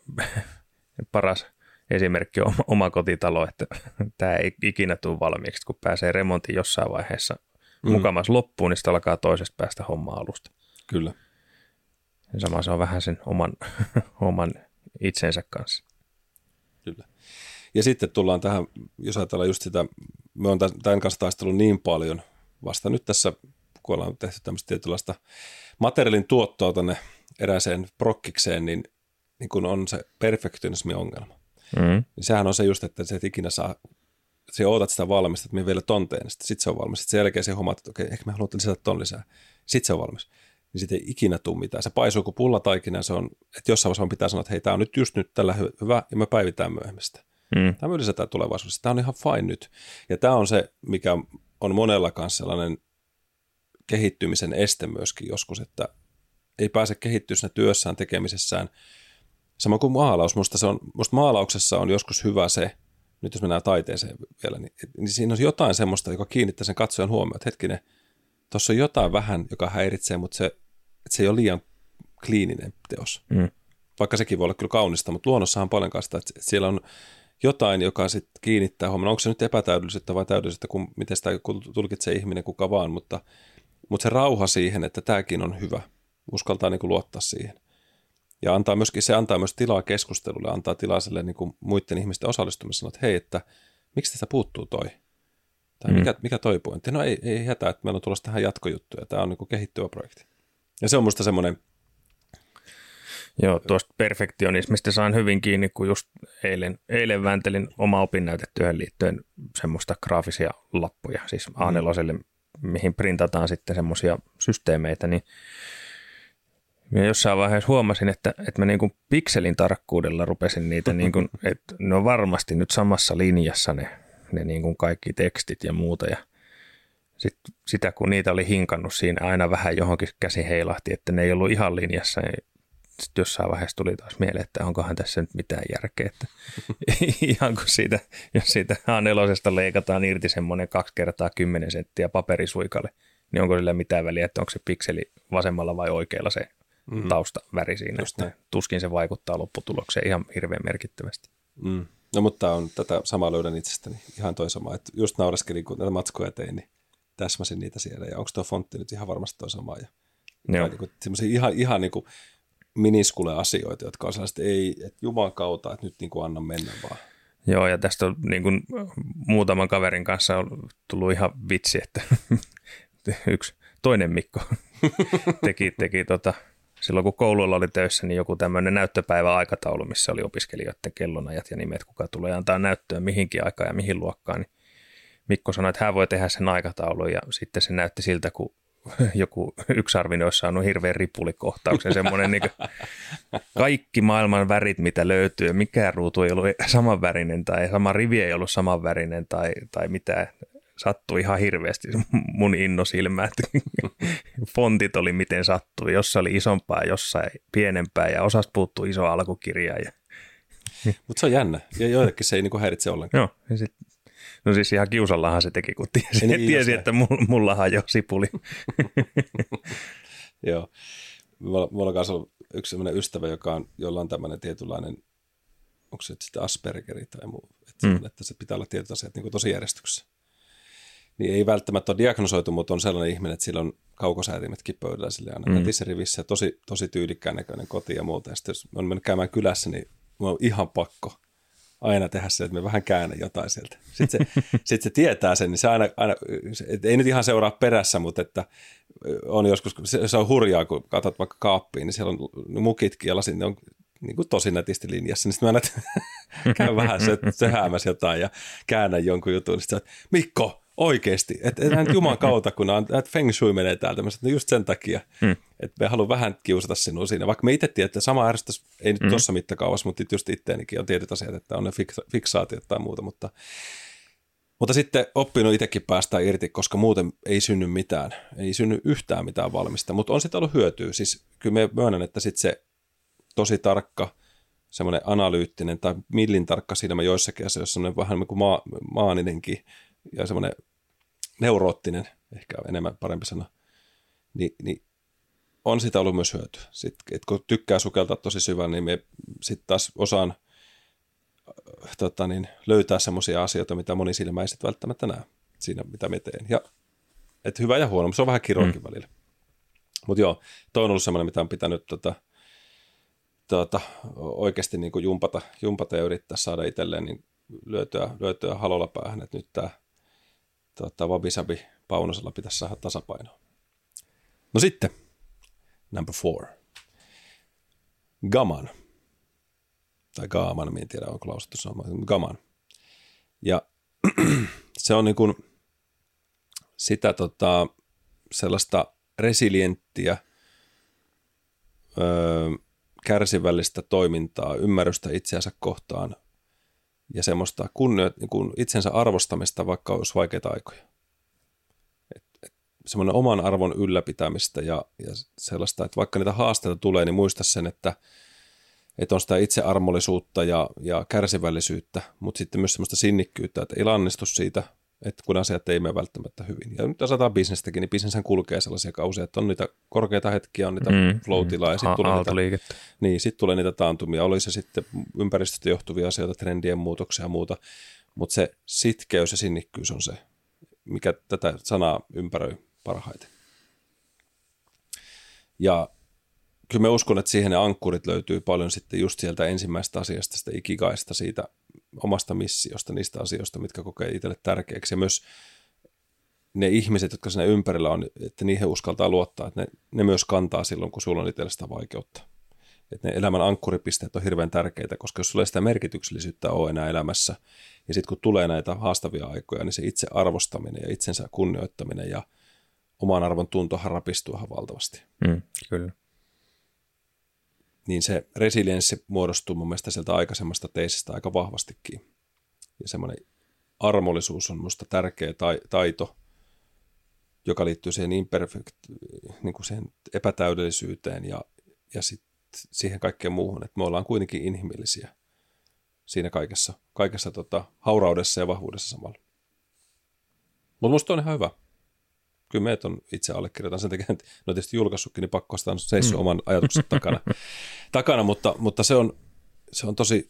paras esimerkki on oma kotitalo, että tämä ei ikinä tule valmiiksi, kun pääsee remontin jossain vaiheessa mukamas loppuun, niin sitä alkaa toisesta päästä homma alusta. Kyllä. Ja sama se on vähän sen oman itsensä kanssa. Kyllä. Ja sitten tullaan tähän, jos ajatellaan just sitä, me on tämän kanssa taistellut niin paljon vasta nyt tässä, kun ollaan tehty tämmöistä tietynlaista materiaalin tuottoa tänne erääseen prokkikseen, niin kun on se perfektionismi-ongelma. Niin sehän on se just, että se et ikinä saa, sä ootat sitä valmista, että minä vielä ton teen, sitten se on valmis. Sitten sen jälkeen se hommat, että okei, ehkä mä haluan lisätä ton lisää. Sitten se on valmis. Niin sitten ei ikinä tule mitään. Se paisuu kuin pullataikina, se on, että jossain vaiheessa pitää sanoa, että hei, tämä on nyt just nyt tällä hyvä, ja me päivitään myöhemmin sitä. Tämä me lisätään tulevaisuudessa. Tämä on ihan fine nyt. Ja tämä on se, mikä on monella kanssa sellainen kehittymisen este myöskin joskus, että ei pääse kehittyä siinä työssään, tekemisessään. Sama kuin maalaus. Musta maalauksessa on joskus hyvä se, nyt jos mennään taiteeseen vielä, niin siinä on jotain semmoista, joka kiinnittää sen katsojan huomioon, että hetkinen, tuossa on jotain vähän, joka häiritsee, mutta se ei ole liian kliininen teos. Vaikka sekin voi olla kyllä kaunista, mutta luonnossahan on paljon sitä, että siellä on jotain, joka sit kiinnittää huomioon. Onko se nyt epätäydellisyyttä vai täydellisyyttä, miten sitä tulkitsee ihminen kuka vaan, mutta se rauha siihen, että tämäkin on hyvä, uskaltaa niin kuin luottaa siihen. Ja se antaa myös tilaa keskustelulle, antaa tilaa sille niin kuin muiden ihmisten osallistumiselle, että hei, että miksi tästä puuttuu toi? Tai mikä toi pointti? No ei hätää, että meillä on tulossa tähän jatkojuttuja. Tämä on niin kuin kehittyvä projekti. Ja se on musta semmoinen... Joo, tuosta perfektionismista saan hyvin kiinni, kun just eilen vääntelin oma opinnäytetyöhön liittyen semmoista graafisia lappuja, siis A4:lle, mihin printataan sitten semmoisia systeemeitä, niin minä jossain vaiheessa huomasin, että mä niin kuin pikselin tarkkuudella rupesin niitä, niin kuin, että ne on varmasti nyt samassa linjassa ne niin kuin kaikki tekstit ja muuta. Ja sitä kun niitä oli hinkannut siinä, aina vähän johonkin käsi heilahti, että ne ei ollut ihan linjassa. Ja sitten jossain vaiheessa tuli taas mieleen, että onkohan tässä nyt mitään järkeä. Että ihan kun jos siitä A4:sta leikataan irti semmoinen 2x10 senttiä paperisuikalle, niin onko sillä mitään väliä, että onko se pikseli vasemmalla vai oikealla se taustaväri siinä. Tuskin se vaikuttaa lopputulokseen ihan hirveän merkittävästi. No mutta tämä on tätä samaa löydän itsestäni. Ihan toi sama. Et just naureskelin, kun näitä matskoja tein, niin täsmäsin niitä siellä. Ja onko tuo fontti nyt ihan varmasti toi sama? Ja niin semmoisia ihan niin kuin miniskule-asioita, jotka on sellaiset, ei, että juman kautta, että nyt niin kuin anna mennä vaan. Joo, ja tästä on niin kuin muutaman kaverin kanssa on tullut ihan vitsi, että yksi toinen Mikko teki silloin kun koululla oli töissä, niin joku tämmöinen näyttöpäiväaikataulu, missä oli opiskelijoiden kellonajat ja nimet, kuka tulee antaa näyttöä mihinkin aikaan ja mihin luokkaan. Niin Mikko sanoi, että hän voi tehdä sen aikataulun ja sitten se näytti siltä, kun joku yksarvinen olisi saanut hirveän ripulikohtauksen, semmoinen niin kaikki maailman värit, mitä löytyy, mikään ruutu ei ollut samanvärinen tai sama rivi ei ollut samanvärinen tai mitään. Sattui ihan hirveästi mun innosilmään, fontit oli miten sattui, jossain oli isompaa, jossain pienempää ja osasta puuttuu iso alkukirja. Mutta se on jännä ja joillekin se ei niinku häiritse ollenkaan. Joo, ja sit No siis ihan kiusallahan se teki, kun tiesi, niin, tiesi että mulla hajoaa sipuli. Joo. Mulla on kanssa yksi sellainen ystävä, jolla on tämmöinen tietynlainen, onko se sitten Aspergeri tai muu, että se pitää olla tietyt asiat niin kuin tosi järjestyksessä. Niin ei välttämättä ole diagnosoitu, mutta on sellainen ihminen, että sillä on kaukosäätimetkin pöydällä sille aina nätissä rivissä, tosi tyylikkään näköinen koti ja muuta. Ja sitten jos on mennyt käymään kylässä, niin on ihan pakko aina tehdä se, että me vähän käännän jotain sieltä. Sitten se, sit se tietää sen, niin se aina ei nyt ihan seuraa perässä, mutta että on joskus, se on hurjaa, kun katsot vaikka kaappiin, niin siellä on mukitkin ja lasit, ne on niin kuin tosi nätisti linjassa, niin sitten mä aina käyn vähän söhäämässä jotain ja käännän jonkun jutun, niin sitten sä, Mikko! Oikeesti, että et juman kautta, kun feng shui menee täältä, mä sanoin, just sen takia, että me haluan vähän kiusata sinua siinä, vaikka me itse tiedät, että sama ärsyttäisi, ei nyt tuossa mittakaavassa, mutta just itteenikin on tietyt asiat, että on ne fiksaatiot tai muuta, mutta sitten oppinut itsekin päästään irti, koska muuten ei synny mitään, ei synny yhtään mitään valmista, mutta on sitten ollut hyötyä, siis kyllä me myönnän, että sitten se tosi tarkka, semmoinen analyyttinen tai millin tarkka silmä joissakin asioissa, semmoinen vähän niin kuin maaninenkin, ja semmoinen neuroottinen, ehkä enemmän parempi sana, niin on sitä ollut myös hyötyä. Sitten, kun tykkää sukeltaa tosi syvään, niin me sitten taas osaan löytää semmoisia asioita, mitä moni silmä ei sitten välttämättä näe siinä, mitä me teen. Ja, et hyvä ja huono, mutta se on vähän kiroakin välillä. Mutta joo, toi on ollut semmoinen, mitä on pitänyt oikeasti niin kuin jumpata ja yrittää saada itselleen niin löytyä halolla päähän, että nyt tämä Wabi-sabi Paunosella pitäisi saada tasapainoa. No sitten, number 4. Gaman. Tai Gaman, minä en tiedä, onko lausuttu sama. Gaman. Ja se on niin kuin sitä sellaista resilienttiä, kärsivällistä toimintaa, ymmärrystä itseänsä kohtaan, ja semmoista niin itsensä arvostamista, vaikka olisi vaikeita aikoja. Semmoinen oman arvon ylläpitämistä ja sellaista, että vaikka niitä haasteita tulee, niin muista sen, että on sitä itsearmollisuutta ja kärsivällisyyttä, mutta sitten myös semmoista sinnikkyyttä, että ei lannistu siitä, että kun asiat ei mene välttämättä hyvin. Ja nyt asataan bisnestäkin, niin bisneshän kulkee sellaisia kausia, että on niitä korkeita hetkiä, on niitä flow-tilaa ja sitten tulee niitä taantumia. Oli se sitten ympäristöstä johtuvia asioita, trendien muutoksia ja muuta, mutta se sitkeys ja sinnikkyys on se, mikä tätä sanaa ympäröi parhaiten. Ja kyllä mä uskon, että siihen ne ankkurit löytyy paljon sitten just sieltä ensimmäisestä asiasta, sitä ikigaista, siitä omasta missiosta, niistä asioista, mitkä kokee itselle tärkeäksi. Ja myös ne ihmiset, jotka siinä ympärillä on, että niihin uskaltaa luottaa, että ne myös kantaa silloin, kun sulla on itselle sitä vaikeutta. Että ne elämän ankkuripisteet on hirveän tärkeitä, koska jos sulla ei sitä merkityksellisyyttä ole enää elämässä, ja sitten kun tulee näitä haastavia aikoja, niin se itse arvostaminen ja itsensä kunnioittaminen ja oman arvon tuntohan rapistuahan valtavasti. Kyllä. Niin se resilienssi muodostuu mun mielestä sieltä aikaisemmasta teisistä aika vahvastikin. Ja semmoinen armollisuus on musta tärkeä taito, joka liittyy siihen siihen epätäydellisyyteen ja sit siihen kaikkeen muuhun, että me ollaan kuitenkin inhimillisiä siinä kaikessa hauraudessa ja vahvuudessa samalla. Mutta musta on ihan hyvä. Kyllä meitä on itse allekirjoitan sen takia, että no tietysti julkaissutkin, niin pakko sitä on seissyt oman ajatuksen takana mutta se on tosi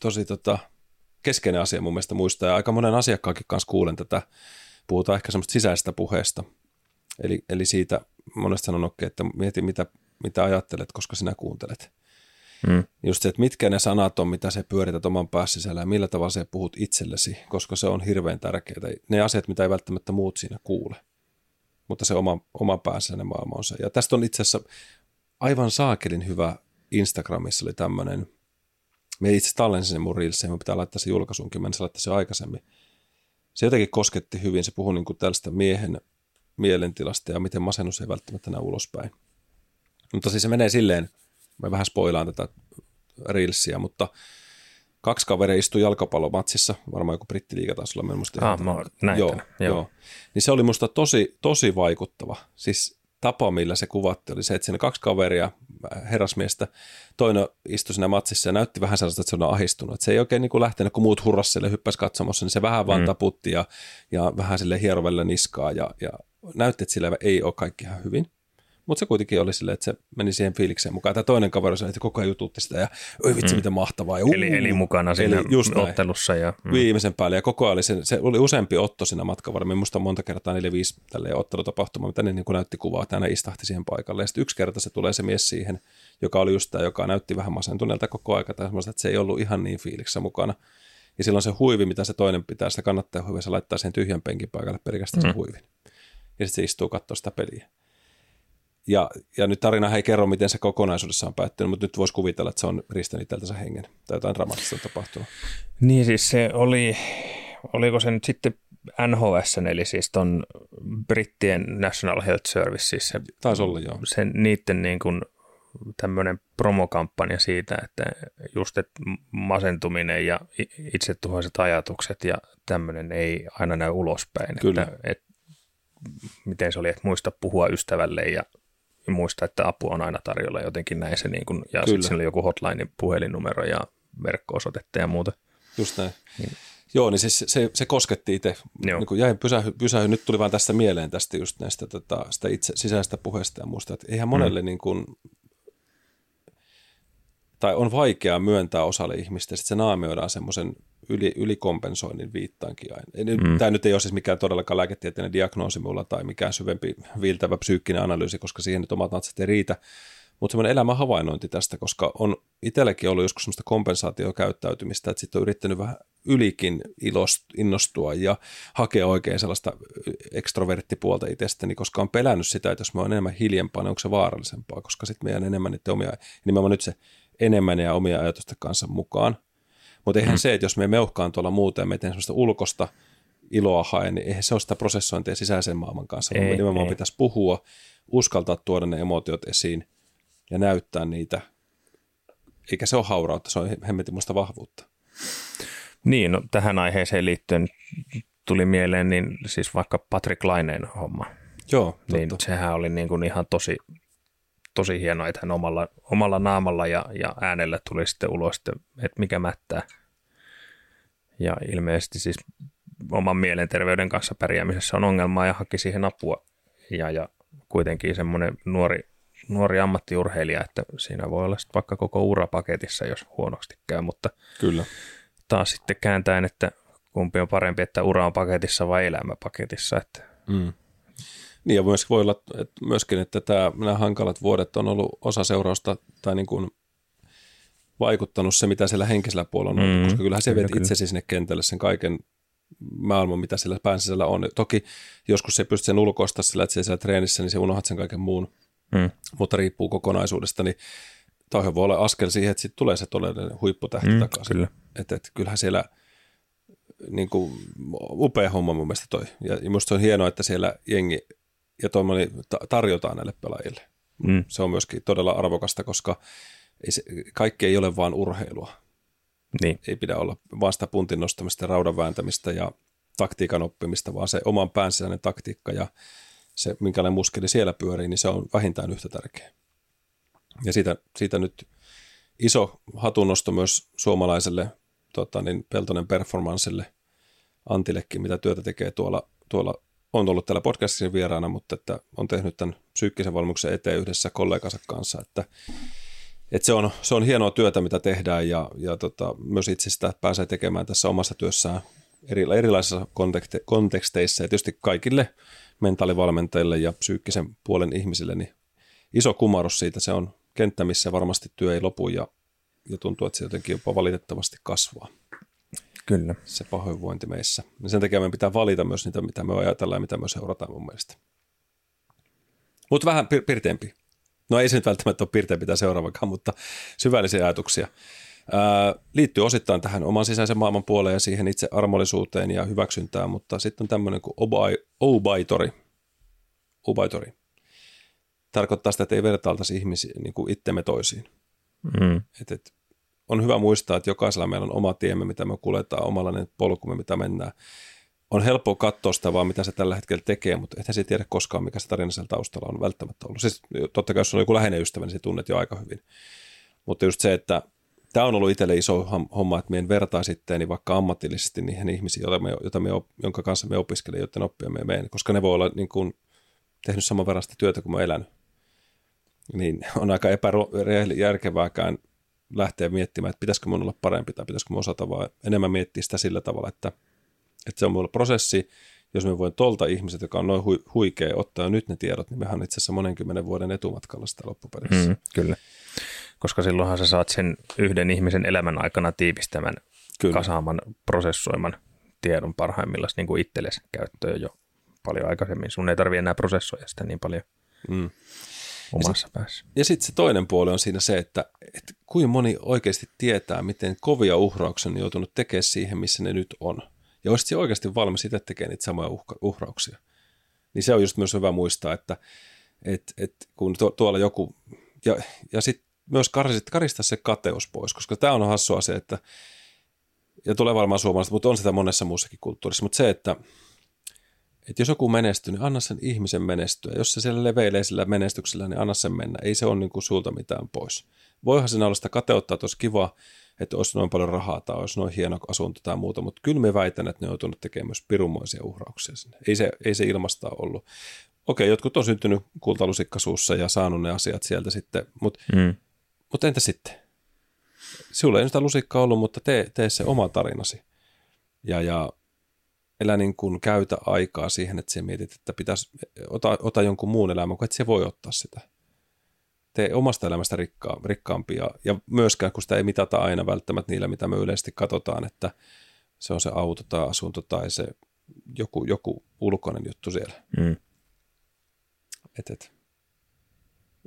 keskeinen asia mun mielestä muistaa. Ja aika monen asiakkaankin kanssa kuulen tätä, puhutaan ehkä semmoista sisäisestä puheesta. Eli siitä monesti sanonutkin, että mieti mitä ajattelet, koska sinä kuuntelet. Just se, että mitkä ne sanat on, mitä sä pyörität oman päässä sisällä ja millä tavalla sä puhut itsellesi, koska se on hirveän tärkeää. Ne asiat, mitä ei välttämättä muut siinä kuule. Mutta se oma pääsisäinen maailma on se. Ja tästä on itse asiassa aivan saakelin hyvä. Instagramissa oli tämmöinen, me itse tallensin sen mun reelseen, mun pitää laittaa se julkaisuunkin, mä en saa laittaa se aikaisemmin. Se jotenkin kosketti hyvin, se puhui niin kuin tällaista miehen mielentilasta ja miten masennus ei välttämättä näy ulospäin. Mutta siis se menee silleen, mä vähän spoilaan tätä reelsiä, mutta 2 kaveria istui jalkapallomatsissa, varmaan joku brittiliigatasolla. Mä en muista. Joo. Niin se oli musta tosi vaikuttava. Siis tapa, millä se kuvatti, oli se, että siinä kaksi kaveria, herrasmiestä, toinen istui siinä matsissa ja näytti vähän sellaista, että se on ahdistunut. Että se ei oikein niin kuin lähtenyt, kun muut hurrassille hyppäsi katsomassa, niin se vähän vaan taputti ja vähän sille hierovelle niskaa ja näytti, että sillä ei ole kaikki ihan hyvin. Mutta se kuitenkin oli silleen, että se meni siihen fiilikseen mukaan. Tämä toinen kaveri sanoi, että koko ajan jututti sitä ja oi vitsi, mitä mahtavaa. Ja, eli mukana siinä ottelussa. Ja, viimeisen päälle. Ja koko ajan oli se oli useampi otto siinä matkan varmaan. Minusta monta kertaa 4-5 tälleen ottelutapahtuma, mitä ne niin kuin näytti kuvaa, että aina istahti siihen paikalle. Ja sitten yksi kerta se tulee se mies siihen, joka oli just tämä, joka näytti vähän masentuneelta koko ajan. Tai semmoista, että se ei ollut ihan niin fiiliksessä mukana. Ja silloin se huivi, mitä se toinen pitää, sitä kannattaa huivia, se laittaa siihen tyhjän penkin paikalle pelkästään sen huivin. Ja sitten se istuu katsoa sitä peliä. Ja nyt tarina ei kerro, miten se kokonaisuudessaan päättynyt, mutta nyt voisi kuvitella, että se on ristänyt tältä sen hengen tai jotain dramaattista tapahtunut. Niin siis se oliko se nyt sitten NHS, eli siis ton brittien National Health Services. Taisi olla, joo. Sen, niiden niin kuin tämmöinen promokampanja siitä, että just että masentuminen ja itsetuhoiset ajatukset ja tämmöinen ei aina näy ulospäin. Kyllä. Että miten se oli, että muista puhua ystävälle ja muista, että apua on aina tarjolla jotenkin näin se, niin kun, ja sitten siinä oli joku hotlinein puhelinnumero ja verkko-osoitetta ja muuta. Just näin. Niin. Joo, niin siis se kosketti itse. Niin kun jäin pysähy, nyt tuli vaan tästä mieleen tästä just näistä sitä itse sisäistä puheesta ja muusta, että eihän monelle niin kuin, tai on vaikeaa myöntää osalle ihmistä, sitten se naamioidaan semmoisen ylikompensoinnin viittaankin aina. Tämä nyt ei ole siis mikään todellakaan lääketieteellinen diagnoosi mulla tai mikään syvempi viiltävä psyykkinen analyysi, koska siihen nyt omat natsat ei riitä, mutta semmoinen elämän havainnointi tästä, koska on itselläkin ollut joskus semmoista kompensaatiokäyttäytymistä, että sitten on yrittänyt vähän ylikin innostua ja hakea oikein sellaista ekstroverttipuolta itsestäni, koska on pelännyt sitä, että jos mä oon enemmän hiljempaa, niin onko se vaarallisempaa, koska sitten meidän enemmän niiden omia, nimenomaan nyt se enemmän ja omia ajatusta kanssa mukaan. Mutta eihän se, että jos me meuhkaan tuolla muuta ja me teemme sellaista ulkosta iloa hae, niin eihän se ole sitä prosessointia sisäisen maailman kanssa, vaan nimenomaan pitäisi puhua, uskaltaa tuoda ne emotiot esiin ja näyttää niitä. Eikä se ole haurautta, se on hemmetin muista vahvuutta. Niin, no, tähän aiheeseen liittyen tuli mieleen niin siis vaikka Patrick Laineen homma. Joo, niin sehän oli niin kuin ihan tosi hienoa, että hän omalla naamalla ja äänellä tuli sitten ulos, että mikä mättää. Ja ilmeisesti siis oman mielenterveyden kanssa pärjäämisessä on ongelmaa ja haki siihen apua. Ja kuitenkin semmoinen nuori ammattiurheilija, että siinä voi olla sitten vaikka koko urapaketissa, jos huonosti käy. Mutta kyllä. Taas sitten kääntäen, että kumpi on parempi, että ura on paketissa vai elämä paketissa. Että Niin ja myös voi olla että myöskin, että nämä hankalat vuodet on ollut osa seurausta tai niin kuin vaikuttanut se, mitä siellä henkisellä puolella on, koska kyllähän se viet itsesi sinne kentälle sen kaiken maailman, mitä siellä pään sisällä on. Toki joskus se pystyy sen ulkoista sillä, että siellä treenissä, niin se unohdat sen kaiken muun, mutta riippuu kokonaisuudesta, niin tämä voi olla askel siihen, että sitten tulee se todellinen huipputähti takaisin. Kyllä. Että kyllähän siellä niin kuin, upea homma mun mielestä toi. Ja musta se on hienoa, että siellä jengi ja tuommoinen tarjotaan näille pelaajille. Se on myöskin todella arvokasta, koska kaikki ei ole vaan urheilua. Niin. Ei pidä olla vaan sitä puntin nostamista, raudan vääntämistä ja taktiikan oppimista, vaan se oman pään sisäinen taktiikka ja se, minkälainen muskeli siellä pyörii, niin se on vähintään yhtä tärkeä. Ja siitä nyt iso hatunnosto myös suomalaiselle Peltonen Performancelle, Antillekin, mitä työtä tekee tuolla on ollut täällä podcastissa vieraana, mutta että on tehnyt tämän psyykkisen valmennuksen eteen yhdessä kollegansa kanssa, että se on hienoa työtä, mitä tehdään ja myös itse sitä pääsee tekemään tässä omassa työssään erilaisissa konteksteissa ja tietysti kaikille mentaalivalmentajille ja psyykkisen puolen ihmisille, niin iso kumarus siitä, se on kenttä, missä varmasti työ ei lopu ja tuntuu, että se jotenkin jopa valitettavasti kasvaa. Kyllä. Se pahoinvointi meissä. Ja sen takia meidän pitää valita myös niitä, mitä me ajatellaan ja mitä me seurataan mun mielestä. Mutta vähän pirteempi. No ei se nyt välttämättä ole pirteempi seuraavakaan, mutta syvällisiä ajatuksia. Liittyy osittain tähän oman sisäisen maailman puoleen ja siihen itse armollisuuteen ja hyväksyntään, mutta sitten on tämmöinen kuin Obaitori. Obaitori. Tarkoittaa sitä, että ei vertailtaisi ihmisiä niin kuin itsemme toisiin. Et on hyvä muistaa, että jokaisella meillä on oma tiemme, mitä me kuljetaan, omalainen polkumme, mitä mennään. on helppoa katsoa sitä vaan, mitä se tällä hetkellä tekee, mutta eihän se tiedä koskaan, mikä se tarina siellä taustalla on välttämättä ollut. Siis totta kai, jos on joku läheinen ystävä, niin se tunnet jo aika hyvin. Mutta just se, että tämä on ollut itselle iso homma, että meidän vertaisitteeni vaikka ammatillisesti niihin ihmisiin, jonka kanssa me opiskelen, joiden oppia me menen, koska ne voi olla niin kuin tehnyt saman verran sitä työtä kuin mä elän. Niin on aika järkevääkään lähteä miettimään, että pitäisikö minun olla parempi tai pitäisikö minun osata, vaan enemmän miettiä sitä sillä tavalla, että se on minulla prosessi. Jos me voin tolta ihmiset, joka on noin huikea, ottaa nyt ne tiedot, niin mehän on itse asiassa monen 10 vuoden etumatkalla sitä loppupeleissä. Kyllä, koska silloinhan sä saat sen yhden ihmisen elämän aikana tiivistämän, kyllä, kasaaman, prosessoiman tiedon parhaimmillaan niin kuin itsellesi käyttöön jo paljon aikaisemmin. Sun ei tarvitse enää prosessoida sitä niin paljon omassa päässä. Ja sitten se toinen puoli on siinä se, että kuinka moni oikeasti tietää, miten kovia uhrauksia on joutunut tekemään siihen, missä ne nyt on. Ja olisit oikeasti valmis itse tekemään niitä samoja uhrauksia. Niin se on just myös hyvä muistaa, että kun tuolla joku, ja sitten myös karistaa se kateus pois, koska tämä on hassu asia, että, ja tulee varmaan suomalaisesta, mutta on sitä monessa muussakin kulttuurissa, mutta se, että jos joku menestyy, niin anna sen ihmisen menestyä. Jos se siellä leveilee sillä menestyksellä, niin anna sen mennä. Ei se ole niin kuin sulta mitään pois. Voihan siinä olla sitä kateuttaa, että olisi kiva, että olisi noin paljon rahaa tai olisi noin hieno asunto tai muuta, mutta kyllä me väitän, että ne on joutunut tekemään myös pirunmoisia uhrauksia sinne. Ei se ilmasta ollut. Okei, jotkut on syntynyt kultalusikkasuussa ja saanut ne asiat sieltä sitten, mutta entä sitten? Sinulla ei sitä lusikkaa ollut, mutta tee se oma tarinasi. Ja elä niin kuin käytä aikaa siihen, että sinä mietit, että pitäisi ota jonkun muun elämän, kun et sinä voi ottaa sitä. Tee omasta elämästä rikkaampia, ja myöskään kun sitä ei mitata aina välttämättä niillä, mitä me yleisesti katsotaan, että se on se auto tai asunto tai se joku ulkoinen juttu siellä.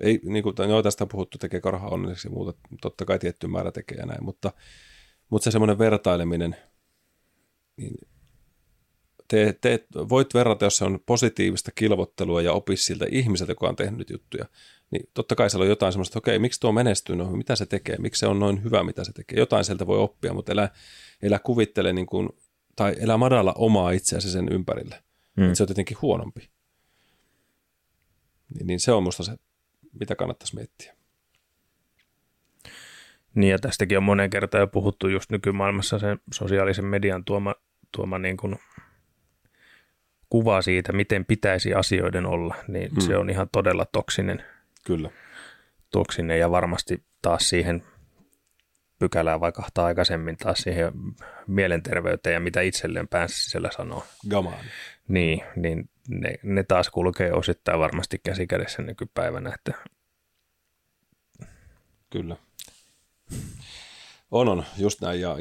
Ei, niin kuin, tästä on puhuttu, tekee karhaa onnelliseksi ja muuta, totta kai tietty määrä tekee ja näin, mutta se semmoinen vertaileminen, niin voit verrata, jos se on positiivista kilvottelua ja opi siltä ihmiseltä, joka on tehnyt juttuja, niin totta kai siellä on jotain semmoista, että okei, miksi tuo menestyy, no, mitä se tekee, miksi se on noin hyvä, mitä se tekee. Jotain sieltä voi oppia, mutta elä kuvittele niin kuin, tai elä madalla omaa itseäsi sen ympärille, että se on tietenkin huonompi. Niin se on musta se, mitä kannattaisi miettiä. Niin, ja tästäkin on monen kertaan jo puhuttu just nykymaailmassa sen sosiaalisen median tuoma niin kuin kuva siitä, miten pitäisi asioiden olla, niin se on ihan todella toksinen. Kyllä. Toksinen, ja varmasti taas siihen pykälään vaikahtaa aikaisemmin taas siihen mielenterveyteen ja mitä itselleen päänsä sisällä sanoo. Gaman. Niin ne taas kulkee osittain varmasti käsikädessä nykypäivänä. Että kyllä. On, just näin, ja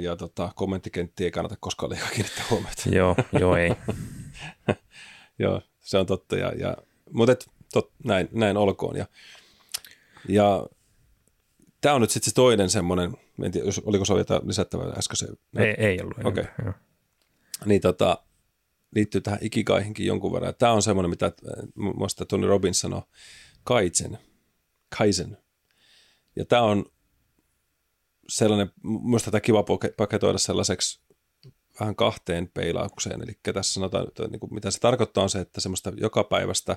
kommenttikenttiä ei kannata koskaan liikaa kiinnittää huomiota. Joo, ei. Joo, se on totta, mutta näin olkoon. Ja tämä on nyt sitten se toinen semmoinen, en tiedä, oliko se jotain lisättävää äskeiseen? Ei ollut. Okei. Okay. Niin liittyy tähän ikigaihinkin jonkun verran. Tämä on semmoinen, mitä muista Tony Robbins sanoi, Kaizen. Ja tämä on sellainen, minusta tätä kiva paketoida sellaiseksi vähän kahteen peilaukseen, eli tässä sanotaan, että mitä se tarkoittaa on se, että semmoista joka päivästä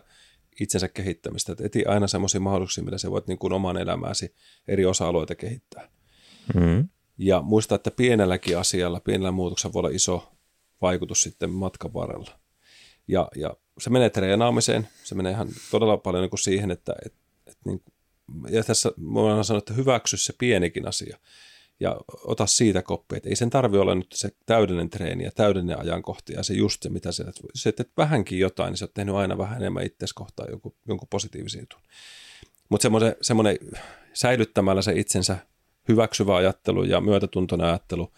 itsensä kehittämistä, että eti aina semmoisia mahdollisuuksia, mitä sä voit niin kuin oman elämääsi eri osa-alueita kehittää. Ja muista, että pienelläkin asialla, pienellä muutoksella voi olla iso vaikutus sitten matkan varrella. Ja se menee treenaamiseen, se menee ihan todella paljon niin kuin siihen, että niin, ja tässä voidaan sanoa, että hyväksy se pienikin asia. Ja ota siitä koppia, että ei sen tarvitse olla nyt se täydellinen treeni ja täydellinen ajankohti ja se just se, mitä sä teet vähänkin jotain, niin sä oot tehnyt aina vähän enemmän itseäsi kohtaan jonkun positiivisen jutun. Mutta semmoinen säilyttämällä se itsensä hyväksyvä ajattelu ja myötätuntoinen ajattelu,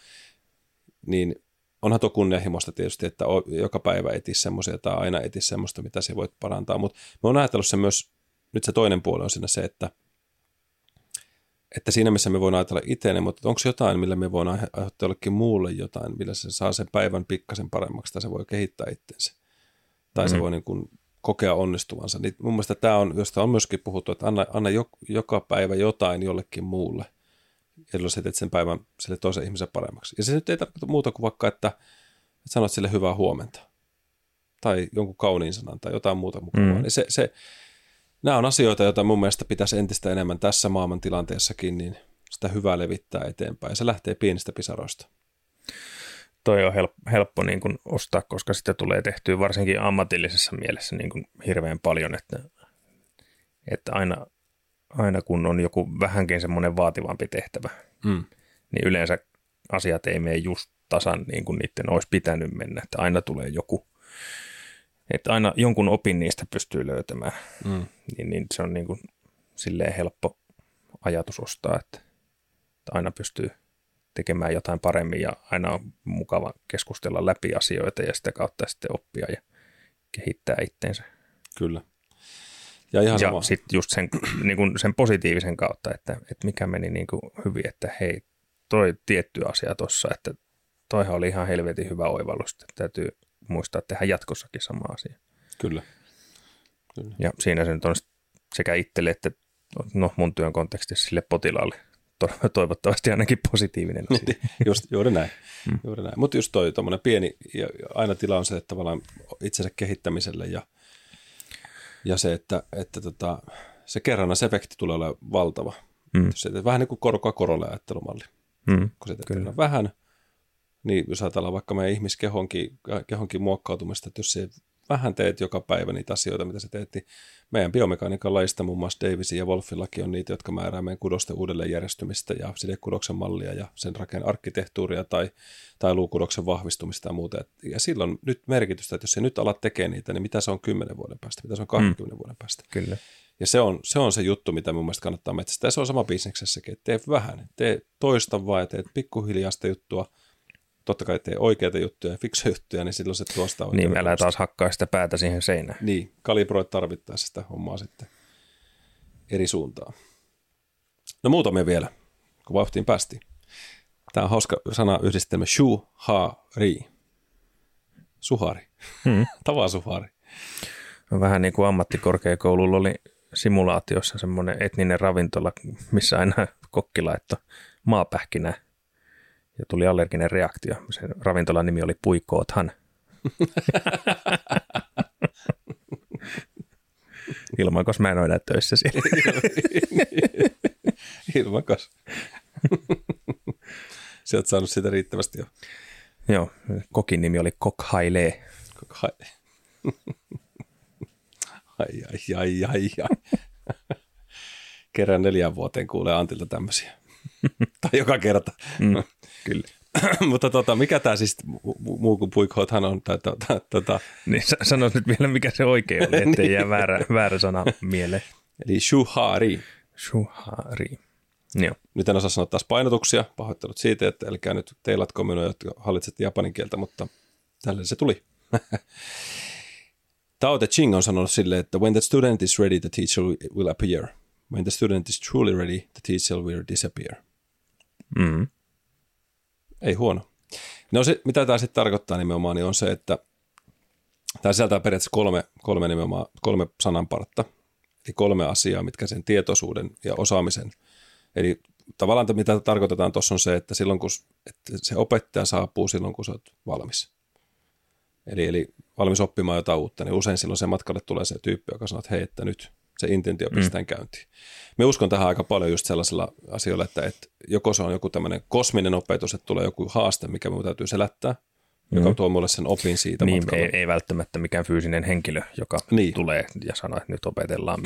niin onhan tuo kunnianhimosta tietysti, että joka päivä etisi semmoisia tai aina etisi semmoista, mitä sä voit parantaa. Mutta mä oon ajatellut se myös, nyt se toinen puoli on siinä se, että siinä, missä me voidaan ajatella itseäni, mutta onko jotain, millä me voidaan aiheuttaa jollekin muulle jotain, millä se saa sen päivän pikkasen paremmaksi, tai se voi kehittää itsensä, tai se voi niin kuin kokea onnistuvansa. Niin mun mielestä tämä on, josta on myöskin puhuttu, että anna joka päivä jotain jollekin muulle, jolloin sä teet sen päivän sille toisen ihmisen paremmaksi. Ja se nyt ei tarkoita muuta kuin vaikka, että sanot sille hyvää huomenta. tai jonkun kauniin sanan tai jotain muuta mukavaa. Mm. Nämä on asioita, joita mun mielestä pitäisi entistä enemmän tässä maailman tilanteessakin, niin sitä hyvää levittää eteenpäin. Se lähtee pienistä pisaroista. Toi on helppo niin kuin ostaa, koska sitä tulee tehtyä varsinkin ammatillisessa mielessä niin kuin hirveän paljon, että aina kun on joku vähänkin semmoinen vaativampi tehtävä, niin yleensä asiat ei mene just tasan niin kuin niiden olisi pitänyt mennä, että aina tulee joku, että aina jonkun opin niistä pystyy löytämään, niin se on niin kuin silleen helppo ajatus ostaa, että aina pystyy tekemään jotain paremmin ja aina on mukava keskustella läpi asioita ja sitä kautta sitten oppia ja kehittää itteensä. Kyllä. Ja sitten just sen, niin kun sen positiivisen kautta, että mikä meni niin kun hyvin, että hei, toi tietty asia tuossa, että toihan oli ihan helvetin hyvä oivallus, että täytyy muistaa tehdä jatkossakin sama asia. Kyllä. Kyllä. Ja siinä se nyt on sekä itselle että mun työn kontekstissa sille potilaalle toivottavasti ainakin positiivinen asia. Juuri näin. Mutta just toi tommoinen pieni, ja aina tila on se, että tavallaan itsensä kehittämiselle ja se, että se kerrannaisefekti tulee olemaan valtava. Vähän niin kuin korolla ajattelumalli. Kun se tehdään vähän, niin jos ajatellaan vaikka meidän ihmiskehonkin muokkautumista, että jos se vähän teet joka päivä niitä asioita, mitä sä teet, niin meidän biomekaniikan lajista muun muassa Davisin ja Wolfillakin on niitä, jotka määrää meidän kudosten uudelleenjärjestymistä ja sidekudoksen mallia ja sen rakenneen arkkitehtuuria tai luukudoksen vahvistumista ja muuta. Ja sillä on nyt merkitystä, että jos sä nyt alat tekemään niitä, niin mitä se on 10 vuoden päästä, mitä se on 20 vuoden päästä. Kyllä. Ja se on se juttu, mitä mun mielestä kannattaa metsästä. Ja se on sama bisneksessäkin, että tee vähän, tee toista vaan ja teet pikkuhiljaa sitä juttua. Totta kai tee oikeita juttuja ja fiksuja juttuja, niin silloin se tuosta oikein. Niin, älä taas hakkaa sitä päätä siihen seinään. Niin, kalibroit tarvittaessa sitä hommaa sitten eri suuntaan. No muutamia vielä, kun vauhtiin päästiin. Tämä on hauska sana yhdistelmä Shuhari. Shuhari. Tavaa Shuhari. Vähän niin kuin ammattikorkeakoululla oli simulaatiossa semmoinen etninen ravintola, missä aina kokki laittoi maapähkinää. Ja tuli allerginen reaktio. Sen ravintolan nimi oli Puikoothan. Ilmankos mä en ole enää töissä siellä. Ilmankos. Sä oot saanut sitä riittävästi jo. Joo, kokin nimi oli Kokhailee. Kokhailee. Ai. Kerran 4 vuoteen kuulee Antilta tämmöisiä. Tai joka kerta. Kyllä. Mutta mikä tämä siis muu kuin puikhoothan on? Niin sano nyt vielä, mikä se oikein oli, ettei jää väärä sana mieleen. Eli Shuhari. Shuhari. Joo. Nyt en osaa sanoa taas painotuksia. Pahoittelut siitä, että älkää nyt teilatko minua, jotka hallitsette japanin kieltä, mutta tälle se tuli. Tao Te Ching on sanonut silleen, että when the student is ready, the teacher will appear. When the student is truly ready, the teacher will disappear. Mm-hmm. Ei huono. No se, mitä tämä sitten tarkoittaa nimenomaan, niin on se, että tämä sisältää periaatteessa kolme sananpartta, eli 3 asiaa, mitkä sen tietoisuuden ja osaamisen. Eli tavallaan mitä tarkoitetaan tuossa on se, että silloin kun että se opettaja saapuu silloin, kun sä oot valmis. Eli valmis oppimaan jotain uutta, niin usein silloin se matkalle tulee se tyyppi, joka sanoo, että hei, että nyt. Se intentio pistetään käyntiin. Me uskon tähän aika paljon just sellaisilla asioilla, että joko se on joku tämmöinen kosminen opetus, että tulee joku haaste, mikä minun täytyy selättää, joka tuo minulle sen opin siitä niin, matkalla. Ei välttämättä mikään fyysinen henkilö, joka tulee ja sanoo, että nyt opetellaan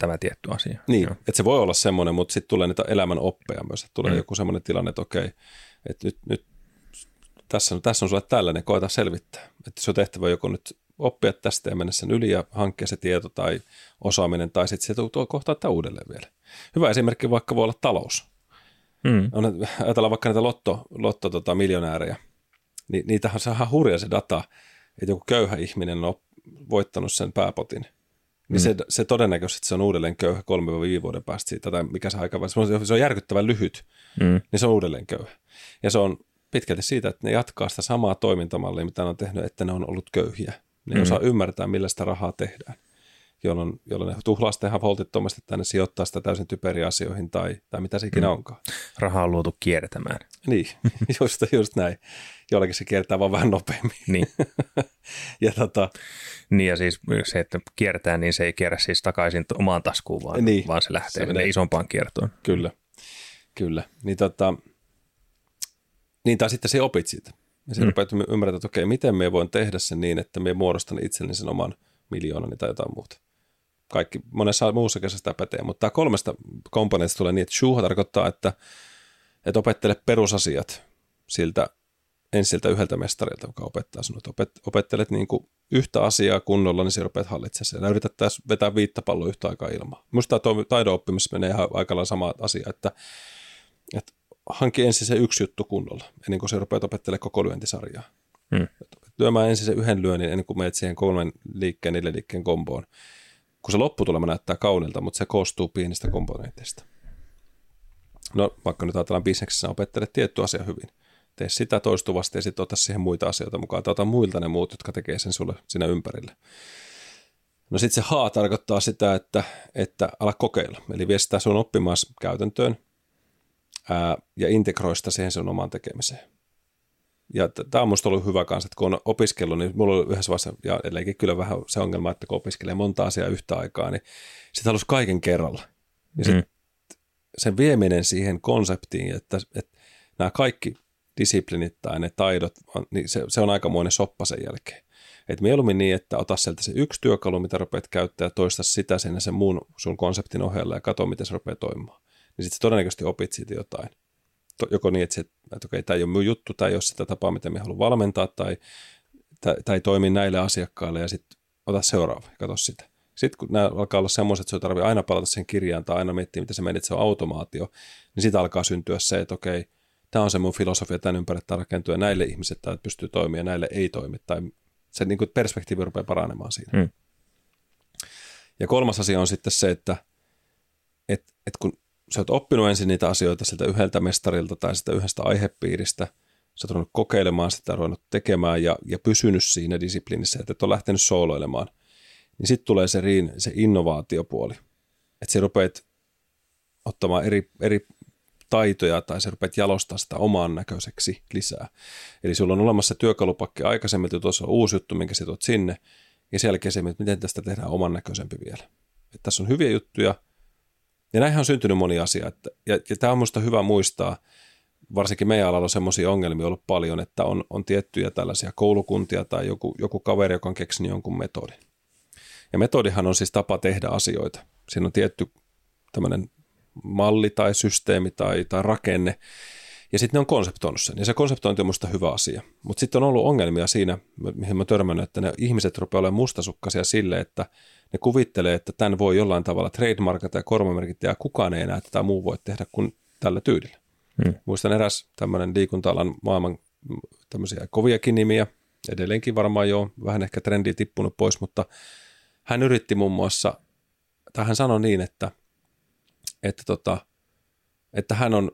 tämä tietty asia. Niin, että se voi olla semmoinen, mutta sitten tulee niitä elämän oppeja myös, että tulee joku semmoinen tilanne, että okei, että nyt tässä on sulle tällainen, koeta selvittää, että se on tehtävä joko nyt oppia tästä ja mennä sen yli ja hankkia se tieto tai osaaminen, tai sitten se kohtaa tämä uudelleen vielä. Hyvä esimerkki vaikka voi olla talous. Ajatellaan vaikka näitä lottomiljonäärejä. Niitähän on ihan hurja se data, että joku köyhä ihminen on voittanut sen pääpotin. Niin se todennäköisesti se on uudelleen köyhä 3-5 vuoden päästä siitä, tai mikä se aika se on järkyttävän lyhyt, niin se on uudelleen köyhä. Ja se on pitkälti siitä, että ne jatkaa sitä samaa toimintamallia, mitä ne on tehnyt, että ne on ollut köyhiä. Ne osaa ymmärtää, millä sitä rahaa tehdään, jolloin ne tuhlaa sitä ihan holtittomasti tänne sijoittaa sitä täysin typeriä asioihin tai mitä se ikinä onkaan. Rahaa on luotu kiertämään. Niin, just näin. jollakin se kiertää vaan vähän nopeammin. Niin. Niin ja siis se, että kiertää, niin se ei kierrä siis takaisin omaan taskuun, vaan, niin, vaan se lähtee se isompaan kiertoon. Kyllä, kyllä. Niin tai sitten se opit siitä. Ja sitten rupeat ymmärtämään, että okei, miten me voin tehdä sen niin, että me muodostan itselleni sen oman miljoonani tai jotain muuta. Kaikki, monessa muussa käsissä sitä pätee, mutta tämä 3 komponentista tulee niin, että shuha tarkoittaa, että opettele perusasiat ensiltä yhdeltä mestarilta, joka opettaa sinut. Opettelet niin kuin yhtä asiaa kunnolla, niin sinä rupeat hallitsemaan. Ja yrität vetää 5 palloa yhtä aikaa ilmaa. Minusta tämä taidon oppimisessa menee ihan aikallaan sama asia, että hanki ensin se yksi juttu kunnolla, ennen kuin sinä rupeat opettelemaan koko lyöntisarjaa. Lyömään ensin se yhden lyönnin, ennen kuin menet siihen 3 liikkeen, 4 liikkeen komboon. Kun se lopputulema näyttää kaunilta, mutta se koostuu pienistä komponenteista. No vaikka nyt ajatellaan bisneksessä, opettele tietty asia hyvin. Tee sitä toistuvasti ja sitten ota siihen muita asioita mukaan. Ota muilta ne muut, jotka tekee sen sulle siinä ympärille. No sitten se haa tarkoittaa sitä, että ala kokeilla. Eli vie sitä sun oppimaas käytäntöön ja integroi sitä siihen sun omaan tekemiseen. Ja tämä on minusta ollut hyvä kanssa, että kun on opiskellut, niin minulla oli yhdessä vaiheessa, ja edelleenkin kyllä vähän se ongelma, että kun opiskelee monta asiaa yhtä aikaa, niin sitä halusi kaiken kerralla. Ja sen vieminen siihen konseptiin, että nämä kaikki disiplinit tai ne taidot, niin se on aikamoinen soppa sen jälkeen. Et mieluummin niin, että ota sieltä se yksi työkalu, mitä rupeat käyttää, ja toista sitä sinne sen muun sun konseptin ohella ja katso, miten se rupeaa toimimaan. Niin sitten todennäköisesti opit siitä jotain. Joko niin, että okei, tämä ei ole minun juttu, tämä ei ole sitä tapaa, mitä minä haluan valmentaa, tai toimii näille asiakkaille, ja sitten ota seuraava ja katso sitä. Sitten kun nämä alkaa olla semmoiset, että sinun tarvitsee aina palata sen kirjaan tai aina miettiä, mitä se menee, että se on automaatio, niin siitä alkaa syntyä se, että okei, tämä on se minun filosofia, tämän ympärille rakentuu, ja näille ihmiset tämä pystyy toimimaan, ja näille ei toimi, tai se niin kuin perspektiivi rupeaa paranemaan siinä. Ja 3. asia on sitten se, että kun sä oot oppinut ensin niitä asioita siltä yhdeltä mestarilta tai sitä yhdestä aihepiiristä. Sä oot ruvennut kokeilemaan sitä, ruvennut tekemään ja pysynyt siinä disiplinissä, että et ole lähtenyt sooloilemaan. Niin sitten tulee se innovaatiopuoli. Että sä rupeat ottamaan eri taitoja tai sä rupeat jalostamaan sitä omaan näköiseksi lisää. Eli sulla on olemassa työkalupakki aikaisemmin, että tuossa on uusi juttu, minkä sä tuot sinne. Ja sen jälkeen se, miten tästä tehdään oman näköisempi vielä. Että tässä on hyviä juttuja. Ja näinhän on syntynyt moni asia. Ja tämä on minusta hyvä muistaa, varsinkin meidän alalla on semmoisia ongelmia ollut paljon, että on tiettyjä tällaisia koulukuntia tai joku kaveri, joka on keksinyt jonkun metodin. Ja metodihan on siis tapa tehdä asioita. Siinä on tietty tämmöinen malli tai systeemi tai rakenne. Ja sitten ne on konseptoinut sen. Ja se konseptointi on minusta hyvä asia. Mutta sitten on ollut ongelmia siinä, mihin mä törmännyt, että ne ihmiset rupeaa olemaan mustasukkaisia sille, että ne kuvittelee, että tämän voi jollain tavalla trademarkata ja korvamerkittää, ja kukaan ei näe, että tämä muu voi tehdä kuin tällä tyylillä. Muistan eräs tämmöinen liikunta-alan maailman tämmöisiä koviakin nimiä, edelleenkin varmaan jo vähän ehkä trendiä tippunut pois, mutta hän yritti muun muassa, tai hän sanoi niin, että hän on,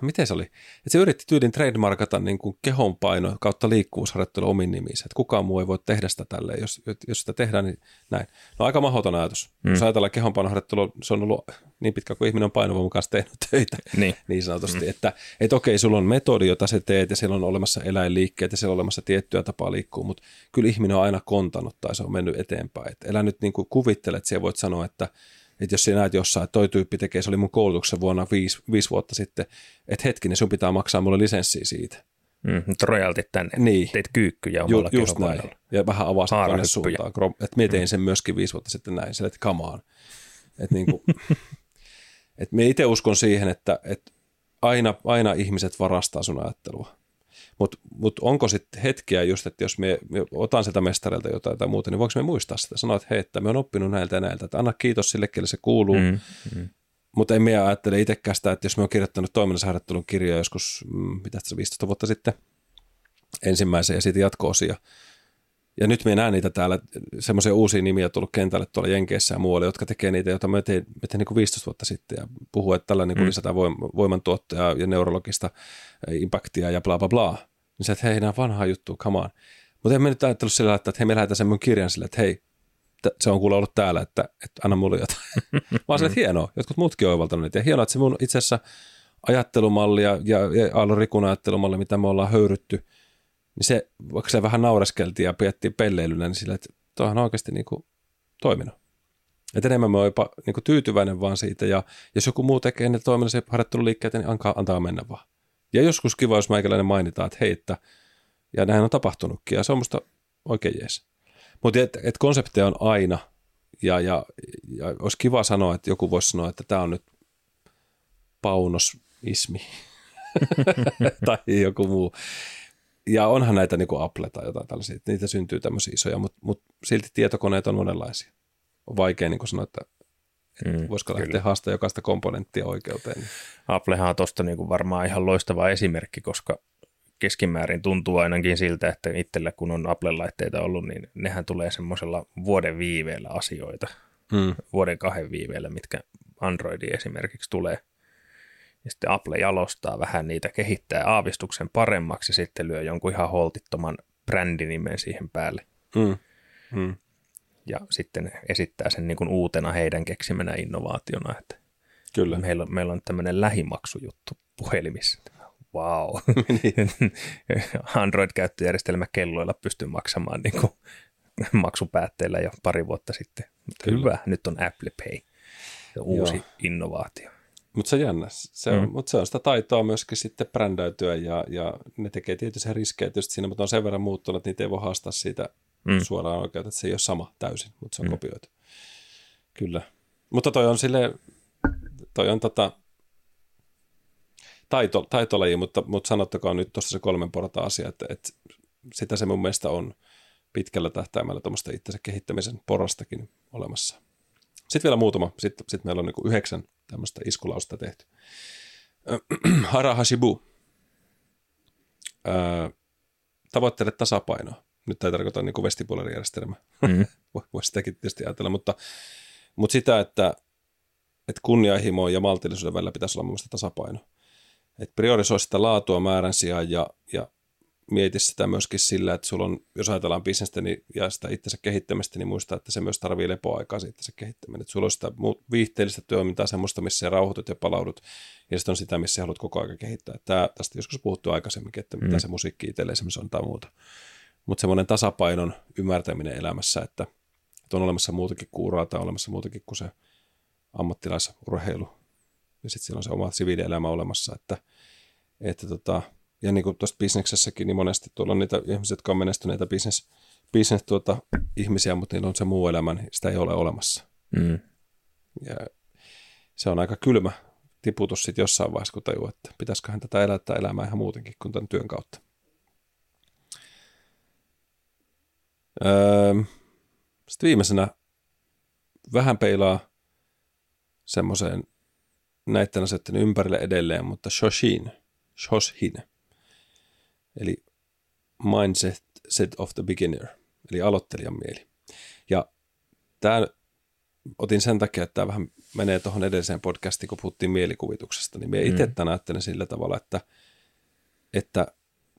miten se oli? Että se yritti tyylin trademarkata niin kuin kehonpaino kautta liikkuvuusharjoittelu omin nimiinsä. Että kukaan muu ei voi tehdä sitä tälleen. Jos sitä tehdään, niin näin. No aika mahdoton ajatus. Jos ajatellaan kehonpainoharjoittelu, se on ollut niin pitkä kuin ihminen on painovoiman kanssa tehnyt töitä niin sanotusti. Että et okei, sulla on metodi, jota sä teet ja siellä on olemassa eläinliikkeet ja siellä on olemassa tiettyä tapaa liikkua, mutta kyllä ihminen on aina kontanut tai se on mennyt eteenpäin. Et elä nyt niin kuin kuvittele, että siellä voit sanoa, että jos sinä näet jossain, että toi tyyppi tekee, se oli mun koulutuksessa vuonna 5 vuotta sitten, että hetkinen, sun pitää maksaa mulle lisenssiä siitä. Nyt rojaltit tänne. Niin. Teit kyykkyjä omalla kehopainolla. Näin. Ja vähän avasit tänne suuntaan. Että mie tein sen myöskin 5 vuotta sitten näin. Sillä, että come on. Että niinku, et mie itse uskon siihen, että aina ihmiset varastaa sun ajattelua. Mutta onko sitten hetkiä just, että jos me otan sieltä mestarilta jotain tai muuta, niin voiko me muistaa sitä? Sanoa, että hei, että me on oppinut näiltä ja näiltä, että anna kiitos sille, kelle se kuuluu. Mutta en minä ajattele itsekään sitä, että jos me on kirjoittanut toiminnallisharjoittelun kirjaa joskus, mitä tässä 15 vuotta sitten, ensimmäisen ja siitä jatko-osia. Ja nyt me näen niitä täällä, semmoisia uusia nimiä tullut kentälle tuolla Jenkeissä ja muualle, jotka tekee niitä, joita me tein niin kuin 15 vuotta sitten ja puhuu, että tällä niin kuin lisätään voimantuottoja ja neurologista impaktia ja bla bla bla. Niin sä, että hei, nämä vanhaa juttua, come on. Mutta en mä nyt ajatellut sillä lailla, että hei, me lähdetään sen mun kirjan sillä, että hei, se on kuulla ollut täällä, että anna mulle jotain. Vaan sillä, että hienoa, jotkut muutkin on oivaltanut niitä. Ja hienoa, että se mun itse asiassa ajattelumallia ja Aallon Rikun ajattelumallia, mitä me ollaan höyrytty, niin se, vaikka se vähän nauraskeltiin ja pidettiin pelleilynä, niin sillä, että tuohan on oikeasti niin kuin toiminut. Et enemmän mä oon jopa niin kuin tyytyväinen vaan siitä, ja jos joku muu tekee ne toiminnallisia harjoitteluliikkeitä, niin antaa mennä vaan. Ja joskus kiva, jos meikäläinen mainitaan, että hei, että, ja näinhän on tapahtunutkin, ja se on musta oikein jees. Mutta et konsepteja on aina, ja olisi kiva sanoa, että joku voisi sanoa, että tämä on nyt paunosismi tai joku muu. Ja onhan näitä niin kuin Apple tai jotain tällaisia, niitä syntyy tämmöisiä isoja, mutta silti tietokoneet on monenlaisia. On vaikea niin kuin sanoa, että voisiko lähteä haastamaan jokaista komponenttia oikeuteen. Niin. Applehan on tuosta niin kuin varmaan ihan loistava esimerkki, koska keskimäärin tuntuu ainakin siltä, että itsellä kun on Apple-laitteita ollut, niin nehän tulee semmoisella vuoden viiveellä asioita, vuoden kahden viiveellä, mitkä Androidi esimerkiksi tulee. Ja sitten Apple jalostaa vähän niitä, kehittää aavistuksen paremmaksi ja sitten lyö jonkun ihan holtittoman brändinimen siihen päälle. Ja sitten esittää sen niin kuin uutena heidän keksimänä innovaationa, että kyllä. Meillä on tämmöinen lähimaksujuttu puhelimissa. Vau. Wow. Android-käyttöjärjestelmä kelloilla pystyy maksamaan niin kuin maksupäätteillä jo pari vuotta sitten. Kyllä. Hyvä, nyt on Apple Pay. Uusi innovaatio. Mutta se on jännä. Mutta se on sitä taitoa myöskin sitten brändäytyä ja ne tekee tietysti riskejä tietysti siinä, mutta on sen verran muuttunut, että niitä ei voi haastaa siitä suoraan oikeutta, että se ei ole sama täysin, mutta se on kopioitu. Kyllä. Mutta toi on taitolaji, mutta sanottakaa nyt tuossa se 3 portaan asia, että sitä se mun mielestä on pitkällä tähtäimellä tuommoista itsensä kehittämisen porastakin olemassa. Sitten vielä muutama. Sitten meillä on niin kuin 9 tämmöistä iskulausta tehty. Hara Hashibu. Tavoittele tasapainoa. Nyt tämä ei tarkoita niin kuin vestibuularijärjestelmä. Voi sitäkin tietysti ajatella, mutta sitä, että kunnianhimo ja maltillisuuden välillä pitäisi olla mun mielestä tasapaino. Että priorisoi sitä laatua määrän sijaan ja mieti sitä myöskin sillä, että sulla on, jos ajatellaan bisnestä niin, ja sitä itsensä kehittämistä, niin muista, että se myös tarvii lepoaikaa siitä itsensä kehittäminen. Että sulla on sitä viihteellistä työmintaa, semmoista, missä rauhoitut ja palaudut, ja sitten on sitä, missä haluat koko ajan kehittää. Tästä joskus puhuttu aikaisemminkin, että mitä se musiikki itselle esimerkiksi on tai muuta. Mutta semmoinen tasapainon ymmärtäminen elämässä, että on olemassa muutakin kuin uraa tai on olemassa muutakin kuin se ammattilaisurheilu. Ja sitten siellä on se oma siviilielämä olemassa, että ja niin kuin tuosta bisneksessäkin, niin monesti tuolla on niitä ihmisiä, jotka on menestyneitä ihmisiä, mutta niillä on se muu elämä, niin sitä ei ole olemassa. Ja se on aika kylmä tiputus sitten jossain vaiheessa, kun tajuu, että pitäisiköhän tätä elättää elämää ihan muutenkin kuin tämän työn kautta. Sitten viimeisenä vähän peilaa semmoiseen näiden asioiden ympärille edelleen, mutta Shoshin, eli mindset of the beginner, eli aloittelijan mieli. Ja tämä otin sen takia, että tämä vähän menee tuohon edelliseen podcastiin, kun puhuttiin mielikuvituksesta, niin minä itse tämän ajattelen sillä tavalla, että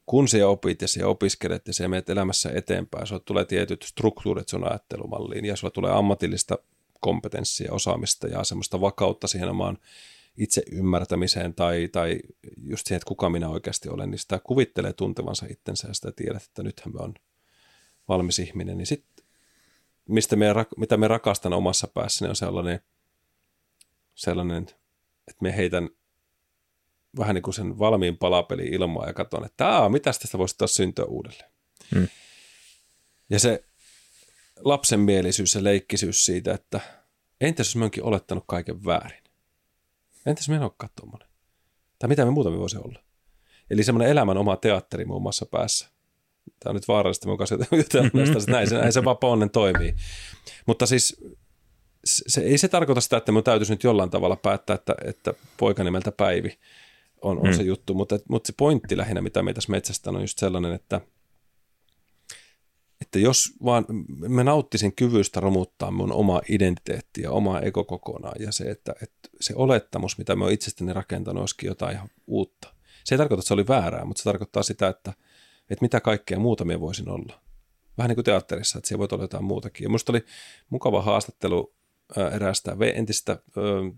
kun sinä opit ja sinä opiskelet ja sinä menet elämässä eteenpäin, sinulle tulee tietyt struktuurit sun ajattelumalliin ja sinulle tulee ammatillista kompetenssia, osaamista ja semmoista vakautta siihen omaan itse ymmärtämiseen tai just siihen, että kuka minä oikeasti olen, niin sitä kuvittelee tuntevansa itsensä ja sitä tiedät, että nythän me on valmis ihminen. Niin sitten, mitä me rakastan omassa päässäni on sellainen, että me heitän vähän niin kuin sen valmiin palapelin ilmaa ja katson, että mitäs tästä voisi taas syntyä uudelleen. Ja se lapsenmielisyys ja leikkisyys siitä, että entäs jos mä oonkin olettanut kaiken väärin? Entäs mä en olekaan tuommoinen? Tai mitä me muuta me voisi olla? Eli semmoinen elämän oma teatteri muun muassa päässä. Tämä on nyt vaarallista, mukaan jutella näistä, että näin se vapaa onnen toimii. Mutta siis se ei se tarkoita sitä, että minun täytyisi nyt jollain tavalla päättää, että poika nimeltä Päivi on se juttu. Mutta se pointti lähinnä, mitä me tässä metsästään, on just sellainen, että jos vaan mä nauttisin kyvystä romuttaa mun omaa identiteettiä, omaa ekokokonaan ja se, että se olettamus, mitä mä oon itsestäni rakentanut, olisikin jotain ihan uutta. Se ei tarkoita, että se oli väärää, mutta se tarkoittaa sitä, että mitä kaikkea muuta mä voisin olla. Vähän niin kuin teatterissa, että siellä voi olla jotain muutakin. Ja musta oli mukava haastattelu eräästä entistä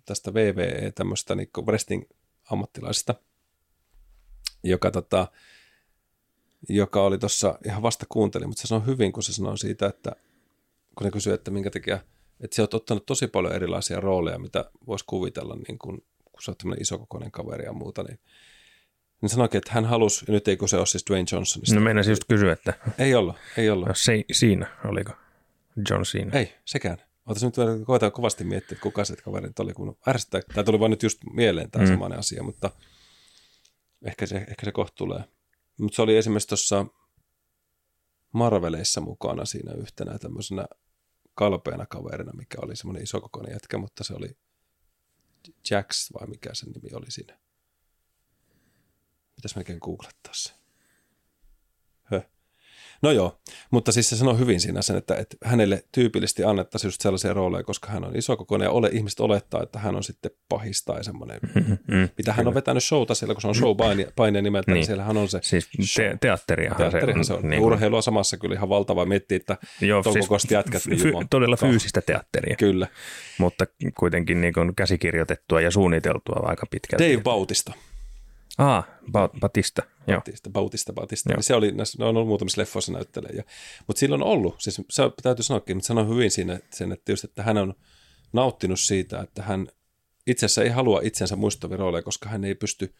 tästä VVE, tämmöistä niin wrestling ammattilaisista, joka oli tuossa, ihan vasta kuuntelin, mutta se sanoi hyvin, kun se sanoi siitä, että kun ne kysyi, että minkä takia, että sä oot ottanut tosi paljon erilaisia rooleja, mitä voisi kuvitella, niin kun sä oot tämmöinen isokokoinen kaveri ja muuta, niin sanoikin, että hän halusi, ja nyt ei kun se ole siis Dwayne Johnsonista. No meinaisin just kysyä, että... Ei ollut. No, siinä oliko John Cena? Ei, sekään. Ootas nyt vielä, koetaan kovasti miettiä, että kuka se kaverit oli, kun ärsyttää. Tämä tuli vaan nyt just mieleen tämä samainen asia, mutta ehkä se kohta tulee. Mutta se oli esimerkiksi tuossa Marveleissa mukana siinä yhtenä tämmöisenä kalpeana kaverina, mikä oli semmoinen isokokoinen jätkä, mutta se oli Jax vai mikä sen nimi oli siinä. Pitäisi melkein googlettaa se. No joo, mutta siis se sanoi hyvin siinä sen, että hänelle tyypillisesti annettaisiin just sellaisia rooleja, koska hän on isokokoinen ja ihmiset olettaa, että hän on sitten pahis tai semmoinen, mitä hän on vetänyt showta siellä, kun se on showpaine nimeltä, niin siellähän on se. Siis teatterihan se on. Niin urheilua samassa kyllä ihan valtava miettiä, että toukokoista jätkät. Siis todella fyysistä teatteria. Kyllä. Mutta kuitenkin niin kuin käsikirjoitettua ja suunniteltua aika pitkälti. Dave Bautista. Bautista. Joo. Se oli, ne on ollut muutamissa leffoissa näyttelejä. Mutta silloin on ollut, siis se täytyy sanoakin, mutta sanoi hyvin siinä sen, että just, että hän on nauttinut siitä, että hän itse asiassa ei halua itsensä muistavia rooleja, koska hän ei pysty,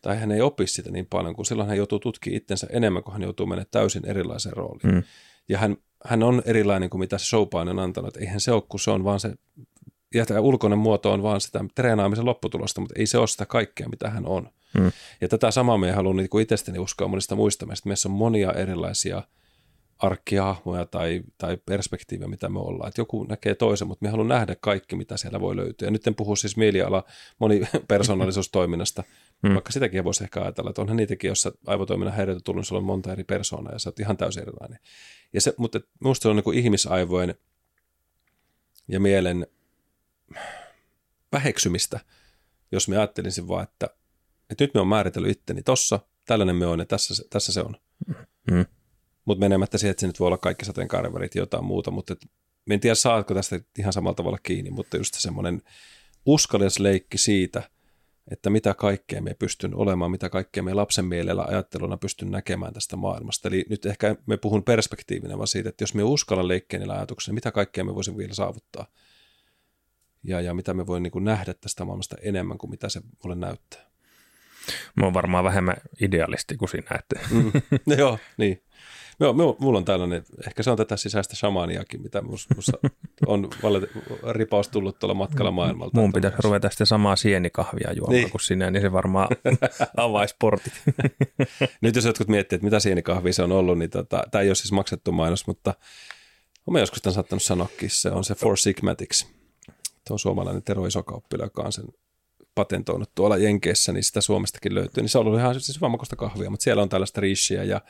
tai hän ei opi sitä niin paljon, kun silloin hän joutuu tutkimaan itsensä enemmän, kun hän joutuu menemään täysin erilaiseen rooliin. Ja hän on erilainen kuin mitä se showpaine on antanut, että eihän se ole, kun se on vaan se, ja tämä ulkoinen muoto on vaan sitä treenaamisen lopputulosta, mutta ei se ole sitä kaikkea, mitä hän on. Ja tätä samaa me ei halua niin kuin itsestäni uskoa monista muista. Meissä on monia erilaisia arkkihahmoja tai perspektiivejä, mitä me ollaan. Et joku näkee toisen, mutta me haluamme nähdä kaikki, mitä siellä voi löytyä. Ja nyt en puhu siis mieliala monipersoonallisuustoiminnasta, vaikka sitäkin voisi ehkä ajatella, että onhan niitäkin, jossa aivotoiminnan häiriötä tullut, niin sulla on monta eri persoonaa ja sä oot ihan täysin erilainen. Ja se, mutta minusta se on niin kuin ihmisaivojen ja mielen väheksymistä, jos me ajattelisin vaan, että nyt me on määritellyt itteni tossa, tällainen me on ja tässä se on. Mutta menemättä siihen, että se nyt voi olla kaikki sateenkaarivärit ja jotain muuta, mutta en tiedä saatko tästä ihan samalla tavalla kiinni, mutta just semmoinen uskallis leikki siitä, että mitä kaikkea me pystyn olemaan, mitä kaikkea me lapsen mielellä ajatteluna pystyn näkemään tästä maailmasta. Eli nyt ehkä me puhun perspektiivinä vaan siitä, että jos me uskallan leikkiä niillä ajatuksilla, mitä kaikkea me voisin vielä saavuttaa. Ja mitä me voi niin kuin nähdä tästä maailmasta enemmän kuin mitä se mulle näyttää. Mä oon varmaan vähemmän idealisti kuin sinä. No, joo, niin. Mulla on tällainen, ehkä se on tätä sisäistä shamaaniakin, mitä minussa on ripaus tullut tuolla matkalla maailmalta. Mun pitäisi ruveta sitten samaa sienikahvia juomaan niin kuin sinä, niin se varmaan avaisi portit. Nyt jos jotkut miettii, että mitä sienikahvia se on ollut, niin tämä ei ole siis maksettu mainos, mutta olen joskus tämän saattanut sanoakin, se on se Four Sigmatics. Tuo on suomalainen Tero Isoka, joka on sen patentoinut tuolla Jenkeissä, niin sitä Suomestakin löytyy. Niin se on ollut ihan siis vammakosta kahvia, mutta siellä on tällaista riishiä ja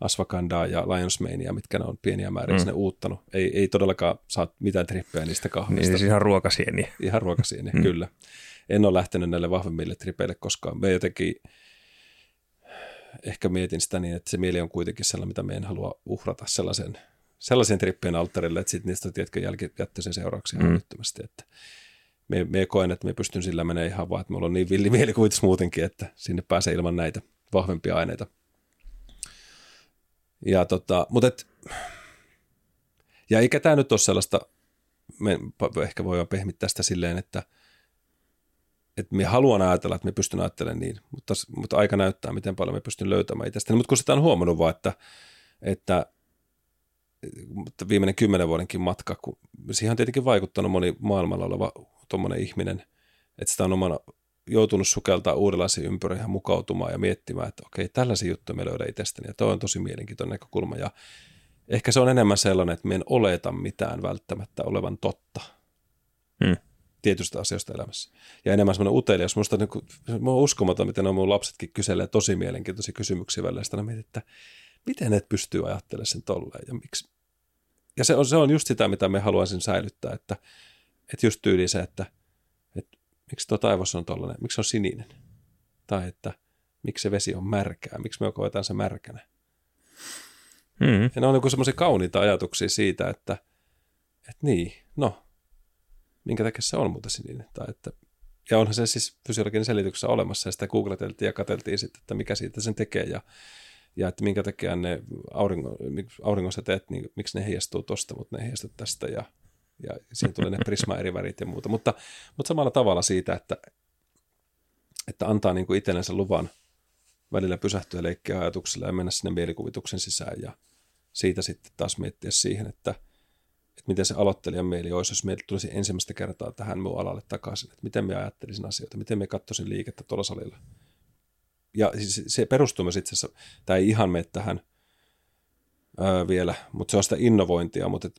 asvakandaa ja lionsmania, mitkä ne on pieniä määriä sinne uuttanut. Ei todellakaan saa mitään trippejä niistä kahvista. Niin siis ihan ruokasieniä. Ihan ruokasieniä, kyllä. En ole lähtenyt näille vahvemmille tripeille koskaan. Me jotenkin ehkä mietin sitä niin, että se mieli on kuitenkin sellainen, mitä me en halua uhrata sellaisen trippien alttarille, että sitten niistä tiedätkö jälkijättöisen seurauksia hälyttömästi, että me koen, että me pystyn sillä menee ihan vaan, että me ollaan niin villi mielikuvitus muutenkin, että sinne pääsee ilman näitä vahvempia aineita. Ja ja eikä tämä nyt ole sellaista, me ehkä voidaan pehmittää sitä silleen, että me haluan ajatella, että me pystyn ajattelemaan niin, mutta aika näyttää, miten paljon me pystyn löytämään itsestäni. Mutta kun sitä on huomannut vaan, että viimeinen 10 vuodenkin matka, kun siihen on tietenkin vaikuttanut moni maailmalla oleva tuommoinen ihminen, että sitä on omana joutunut sukeltaa uudenlaisiin ympyröihin mukautumaan ja miettimään, että okei, tällaisia juttuja me löydän itsestäni ja toi on tosi mielenkiintoinen näkökulma ja ehkä se on enemmän sellainen, että me en oleta mitään välttämättä olevan totta tietystä asioista elämässä ja enemmän semmoinen utelias. Minusta on uskomaton, miten on mun lapsetkin kyselee tosi mielenkiintoisia kysymyksiä välillä ja sitä mietin, että miten ne pystyy ajattelemaan sen tolleen ja miksi? Ja se on just sitä, mitä me haluaisin säilyttää, että just tyyli se, että miksi tuo taivas on tollainen, miksi se on sininen? Tai että miksi se vesi on märkää, miksi me koetaan se märkänä? Ja ne on joku semmoisia kauniita ajatuksia siitä, että niin, no, minkä takia se on muuta sininen? Tai että Ja onhan se siis fysiologinen selityksessä olemassa, ja sitä googleteltiin ja katseltiin sitten, että mikä siitä sen tekee, ja että minkä takia ne auringonsäteet, niin miksi ne heijastuu tosta, mutta ne heijastuu tästä, ja siinä tulee ne prisma eri värit ja muuta. Mutta samalla tavalla siitä, että antaa niin kuin itsellensä luvan välillä pysähtyä leikkiä ajatuksella ja mennä sinne mielikuvituksen sisään, ja siitä sitten taas miettiä siihen, että miten se aloittelijan mieli olisi, jos meille tulisi ensimmäistä kertaa tähän minun alalle takaisin, että miten me ajattelisin asioita, miten me katsoisin liikettä tuolla salilla. Ja se perustuu myös itse asiassa, tämä ei ihan mene tähän vielä, mutta se on sitä innovointia, mutta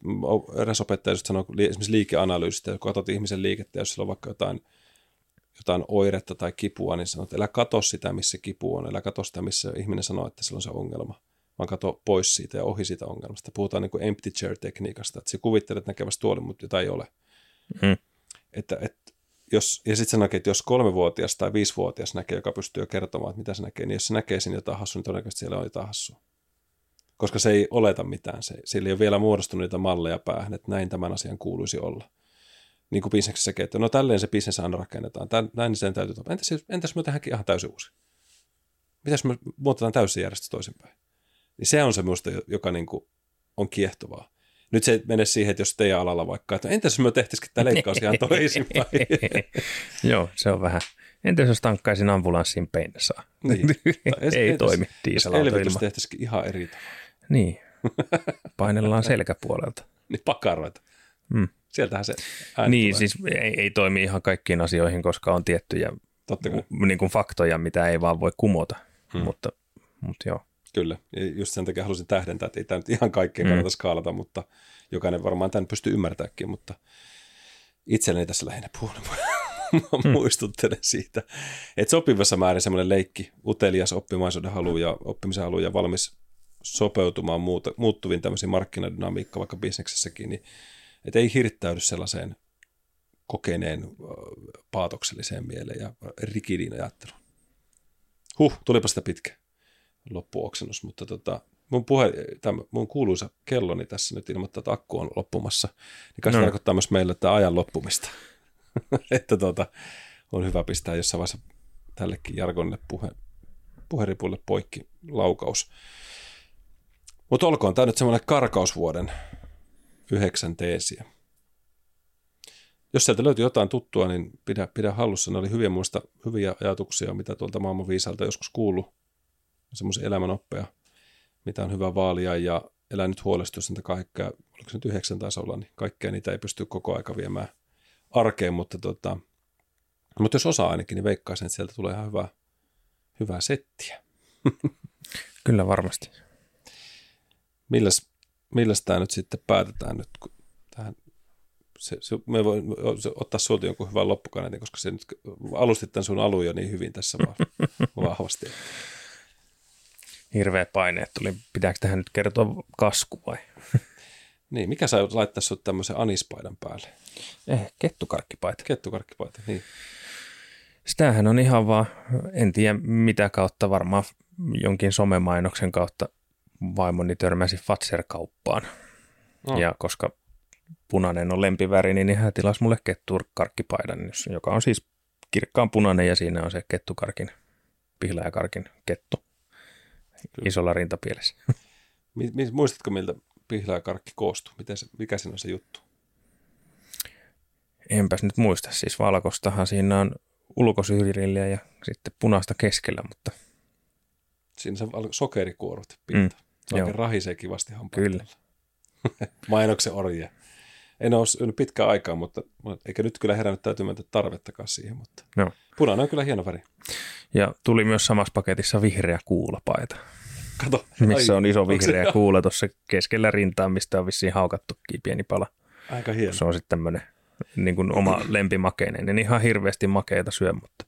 eräs opettaja just sanoo, esimerkiksi liikeanalyysistä, kun katsot ihmisen liikettä, jos sillä on vaikka jotain oiretta tai kipua, niin sanot, että älä katso sitä, missä kipu on, älä katso sitä, missä ihminen sanoo, että sillä on se ongelma, vaan katso pois siitä ja ohi siitä ongelmasta. Puhutaan niin kuin empty chair-tekniikasta, että sä kuvittelet näkevästä tuolin, mutta jotain ei ole. Mm. Ja sitten sanoikin, että jos 3-vuotias tai 5-vuotias näkee, joka pystyy jo kertomaan, että mitä se näkee, niin jos se näkee siinä jotain hassua, niin todennäköisesti siellä on jotain hassua. Koska se ei oleta mitään, sillä ei ole vielä muodostunut niitä malleja päähän, että näin tämän asian kuuluisi olla. Niin kuin bisneksessäkin, että no tälleen se bisnes aina rakennetaan, näin sen täytyy tapahtua. Entäs me tehdäänkin ihan täysin uusi? Mitäs me muutetaan täysin järjestys toisinpäin? Niin se on semmoista, joka niin kuin on kiehtovaa. Nyt se menee siihen, että jos teidän alalla vaikka, että entäs me tehtäisikin tämä leikkaus ihan toisinpäin? Joo, se on vähän. Entäs jos tankkaisin ambulanssiin pensaa? Niin. Ei toimi dieselauto ilman. Elvytys tehtäisikin ihan eri tavalla. Niin, painellaan selkäpuolelta. Niin pakaroita. Mm. Sieltähän se ääni niin, tulee. Siis ei toimi ihan kaikkiin asioihin, koska on tiettyjä niin kuin faktoja, mitä ei vaan voi kumota, mutta joo. Kyllä, ja just sen takia halusin tähdentää, että ei tämä nyt ihan kaikkeen kannata skaalata, mutta jokainen varmaan tämän pystyy ymmärtääkin, mutta itselleni tässä lähinnä puhunut. Muistuttelen siitä, että sopivassa määrin semmoinen leikki, utelias oppimaisuuden halu ja oppimisen halu ja valmis sopeutumaan muuttuviin tämmöisiin markkinadynamiikkaan vaikka bisneksessäkin, niin että ei hirttäydy sellaiseen kokeneen paatokselliseen mieleen ja rikidiin ajatteluun. Tulipa sitä pitkä loppuoksennus, mutta mun kuuluisa kelloni tässä nyt ilmoittaa, että akku on loppumassa. Niin kai se tarkoittaa myös meillä tämä ajan loppumista. Että on hyvä pistää jossain vaiheessa tällekin jargonille puheripulle poikki laukaus. Mutta olkoon tämä nyt semmoinen karkausvuoden 9 teesiä. Jos sieltä löytyy jotain tuttua, niin pidä hallussa. Ne oli hyviä ajatuksia, mitä tuolta maailman viisalta joskus kuuluu. Semmoisen elämänoppeja, mitä on hyvä vaalia ja elää nyt huolestusta kaikkea. Oliko se nyt 9 tasolla, niin kaikkea niitä ei pysty koko aika viemään arkeen, mutta jos osaa ainakin, niin veikkaisin, että sieltä tulee ihan hyvää settiä. Kyllä varmasti. Milläs tämä nyt sitten päätetään nyt? Me voi ottaa sulta jonkun hyvän loppukaneetin, koska se nyt alustit tämän sun alun jo niin hyvin tässä vahvasti. Hirveä paine, että tuli. Pitääkö tähän nyt kertoa kasku vai? Niin, mikä sä laittaa sut tämmöisen anispaidan päälle? Kettukarkkipaita. Kettukarkkipaita, niin. Sitähän on ihan vaan, en tiedä mitä kautta, varmaan jonkin somemainoksen kautta vaimoni törmäsi Fatser-kauppaan. No. Ja koska punainen on lempiväri, niin hän tilasi mulle kettukarkkipaidan, joka on siis kirkkaan punainen ja siinä on se kettukarkin, pihlajakarkin kettu. Kyllä. Isolla rintapielessä. Muistatko miltä pihlajakarkki koostuu? Mikä siinä on se juttu? Enpäs nyt muista. Siis valkostahan siinä on ulkosyrjillä ja sitten punaista keskellä, mutta... Siinä se sokerikuorut pinta. Oikein rahisee kivasti hampailla. Kyllä. Mainoksen orje. En ole pitkään aikaa, mutta eikä nyt kyllä herännyt täytymättä tarvettakaan siihen, mutta no. Punainen on kyllä hieno väri. Ja tuli myös samassa paketissa vihreä kuulapaita. Kato. Missä on iso vihreä kuula tuossa keskellä rintaa, mistä on vissiin haukattukin pieni pala. Aika hieno. Se on sitten tämmöinen niin kuin oma lempimakeinen. En ihan hirveästi makeita syö, mutta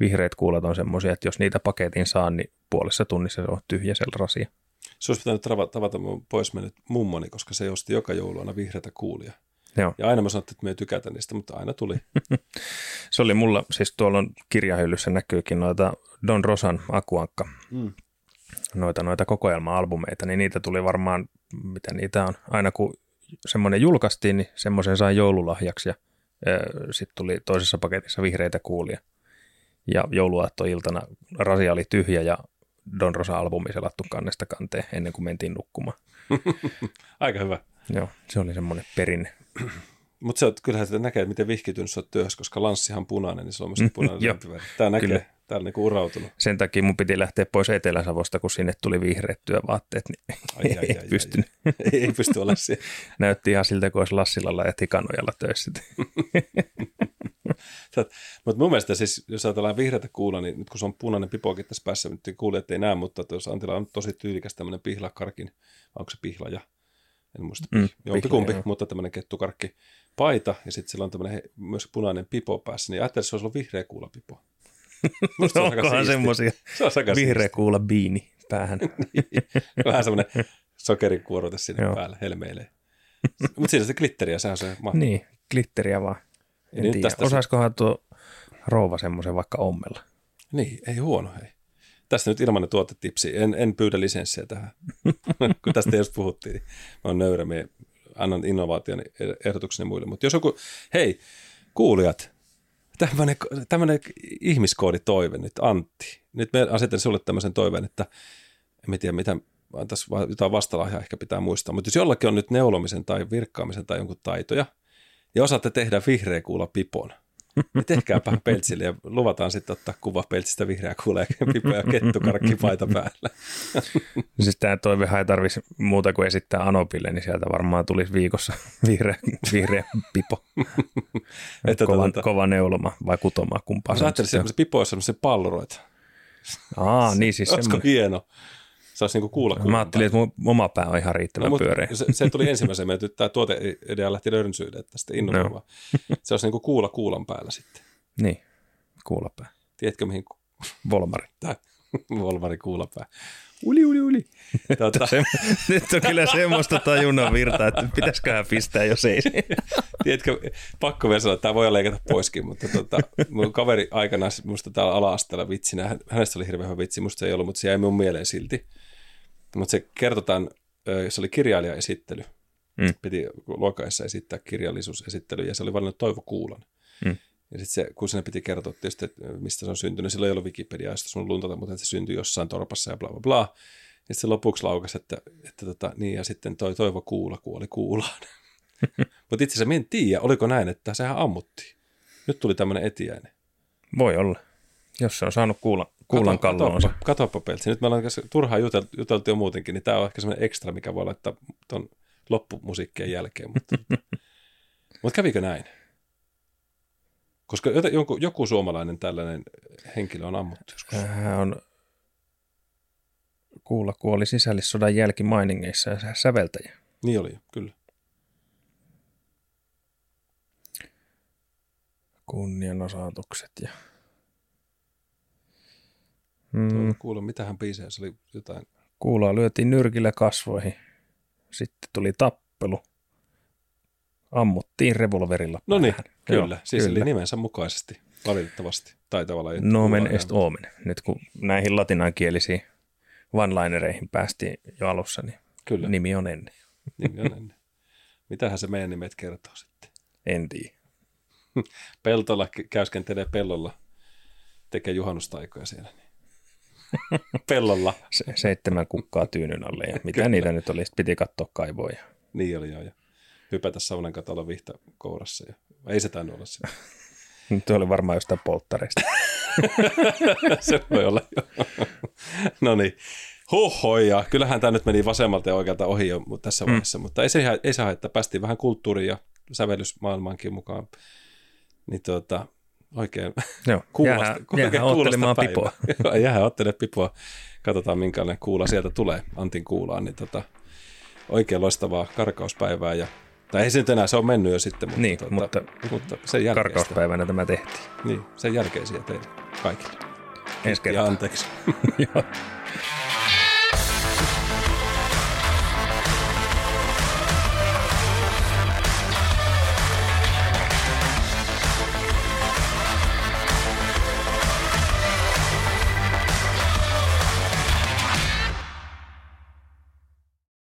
vihreät kuulat on semmoisia, että jos niitä paketin saa, niin puolessa tunnissa se on tyhjä rasia. Se olisi pitänyt tavata mun pois mennyt mummoni, koska se osti joka joulu aina vihreätä kuulia. Joo. Ja aina mä sanottiin, että me ei tykätä niistä, mutta aina tuli. Se oli mulla, siis tuolla on kirjahyllyssä näkyykin noita Don Rosan Akuankka, noita kokoelma-albumeita, niin niitä tuli varmaan, mitä niitä on. Aina kun semmoinen julkaistiin, niin semmoisen sai joululahjaksi ja Sitten tuli toisessa paketissa vihreitä kuulia. Ja jouluaattoiltana rasia oli tyhjä ja Don Rosa-albumi selattu kannesta kanteen ennen kuin mentiin nukkumaan. Aika hyvä. Joo, se oli semmoinen perinne. Mutta kyllähän sitä näkee, että miten vihkitynyt sä oot työhössä, koska lanssihan punainen, niin se on myös punainen. Tämä näkee, täällä on niinku urautunut. Sen takia mun piti lähteä pois Etelä-Savosta, kun sinne tuli vihreät työvaatteet, niin ei pystynyt. Ei pysty olla siellä. Näytti ihan siltä, kun olisi Lassilalla ja Tikanojalla töissä. Mutta mun mielestä siis, jos ajatellaan vihreätä kuulla, niin nyt kun se on punainen pipokin tässä päässä, nyt kuulijat ei näe, mutta jos Antilla on tosi tyylikäs tämmöinen pihlakarkin, onko se pihlaja? En muista, jompikumpi, mutta tämmöinen kettukarkki paita ja sitten sillä on tämmöinen myös punainen pipo päässä, niin ajattelin, että se olisi ollut vihreä kuula pipo. Musta onkohan semmoisia vihreä kuula biini päähän. Vähän semmoinen sokerikuorote sinne päälle, helmeilee. Mutta siinä on se glitteriä, sehän on se mahdollista. Niin, glitteriä vaan. En tästä osaiskohan tuo rouva semmoisen vaikka ommella? Niin, ei huono hei. Tästä nyt ilmainen tuotetipsi. En pyydä lisenssiä tähän, kun tästä jos puhuttiin. Niin mä oon nöyrä, mä annan innovaation ehdotukseni muille. Mutta jos joku, hei kuulijat, tämmöinen ihmiskooditoive nyt, Antti. Nyt mä asetan sulle tämmöisen toiveen, että en tiedä mitä, tässä jotain vastalahjaa ehkä pitää muistaa. Mutta jos jollakin on nyt neulomisen tai virkkaamisen tai jonkun taitoja, ja osaatte tehdä vihreä kuula pipon, niin tehkääpä Peltsille ja luvataan sitten ottaa kuva Peltsistä vihreä kuula ja pipo ja kettukarkkipaita päällä. Siis tämä toivehan ei tarvitsisi muuta kuin esittää Anopille, niin sieltä varmaan tulisi viikossa vihreä pipo. Kova neuloma vai kutomaa kumpaa. Mä ajattelin, että se pipo olisi sellaisia palluroita. Niin siis semmoinen. Olisiko hieno? Se olisi niinku kuulla. Mä ajattelin, että mun oma pää on ihan riittävän pyöreä. Se tuli ensimmäisenä, että tämä tuote-idea lähti löynsyyden tästä innovoimaan. No. Se olisi niinku kuula kuulan päällä sitten. Niin, kuulapää. Tiedätkö mihin? Volmari. Volmari kuulapää. Uli. Nyt on kyllä semmoista tajunnan virtaa, että pitäisiköhän pistää, jos ei. Tiedätkö, pakko vielä sanoa, että tämä voi leikata poiskin, mutta mun kaveri aikanaan musta täällä ala-asteella vitsinä, hänestä oli hirveän hyvä vitsi, musta se ei ollut, mutta se jäi mun mieleen silti. Mutta se kertotaan, se oli kirjailijaesittely. Piti luokkaessa esittää kirjallisuusesittely ja se oli valinnut Toivokuulan. Ja sitten se, kun sinne piti kertoa tietysti, että mistä se on syntynyt, silloin ei ollut Wikipediaa, josta sun luntata, mutta se syntyi jossain torpassa ja bla bla bla. Ja sitten lopuksi laukasi, että niin ja sitten Toivokuula kuoli kuulaan. Mutta itse asiassa minä en tiedä, oliko näin, että sehän ammuttiin. Nyt tuli tämmöinen etiäinen. Voi olla, jos se on saanut kuulan kalloonsa. Katoppa Peltsi, nyt me ollaan turhaan juteltu jo muutenkin, niin tämä on ehkä semmoinen ekstra, mikä voi laittaa tuon loppumusiikkien jälkeen. Mutta kävikö näin? Koska joku suomalainen tällainen henkilö on ammuttu joskus. Hän on kuulla kuoli sisällissodan jälkimainingeissa ja säveltäjä. Niin oli, kyllä. Kunnianosoitukset ja... Kuulla, mitähän biisejä, se oli jotain... Kuulaa lyötiin nyrkillä kasvoihin, sitten tuli tappelu. Ammuttiin revolverilla päähän. No niin, kyllä. Siis kyllä. Nimensä mukaisesti, valitettavasti. Tai tavallaan Nomen est omen. Nyt kun näihin latinankielisiin one-linereihin päästiin jo alussa, niin kyllä. Nimi on ennen. Mitähän se meidän nimet kertoo sitten? En tiedä. Peltola käyskentelee pellolla, tekee juhannustaikoja siellä. Niin. Pellolla. 7 kukkaa tyynyn alle ja mitä niitä nyt oli, piti katsoa kaivoja. Niin oli joo. Hypätä saunan katolla vihta kourassa. Ja... Ei se tainnut olla sitä. Tuo oli varmaan jostain polttareista. Se voi olla jo. No niin. Huhhoja. Kyllähän tämä nyt meni vasemmalta ja oikealta ohi jo tässä vaiheessa. Mutta ei se haittaa. Päästiin vähän kulttuuriin ja sävellysmaailmaankin mukaan. Niin oikein kuulosta päivää. Jäähän ottele pipoa. Katsotaan minkälainen kuula sieltä tulee. Antin kuulaan. Niin oikein loistavaa karkauspäivää ja... Tai ei se nyt enää, se on mennyt jo sitten, mutta, niin, mutta sen jälkeen karkauspäivänä tämä tehtiin. Niin, sen jälkeen siellä teille kaikille. Ensi kertaa. Ja anteeksi.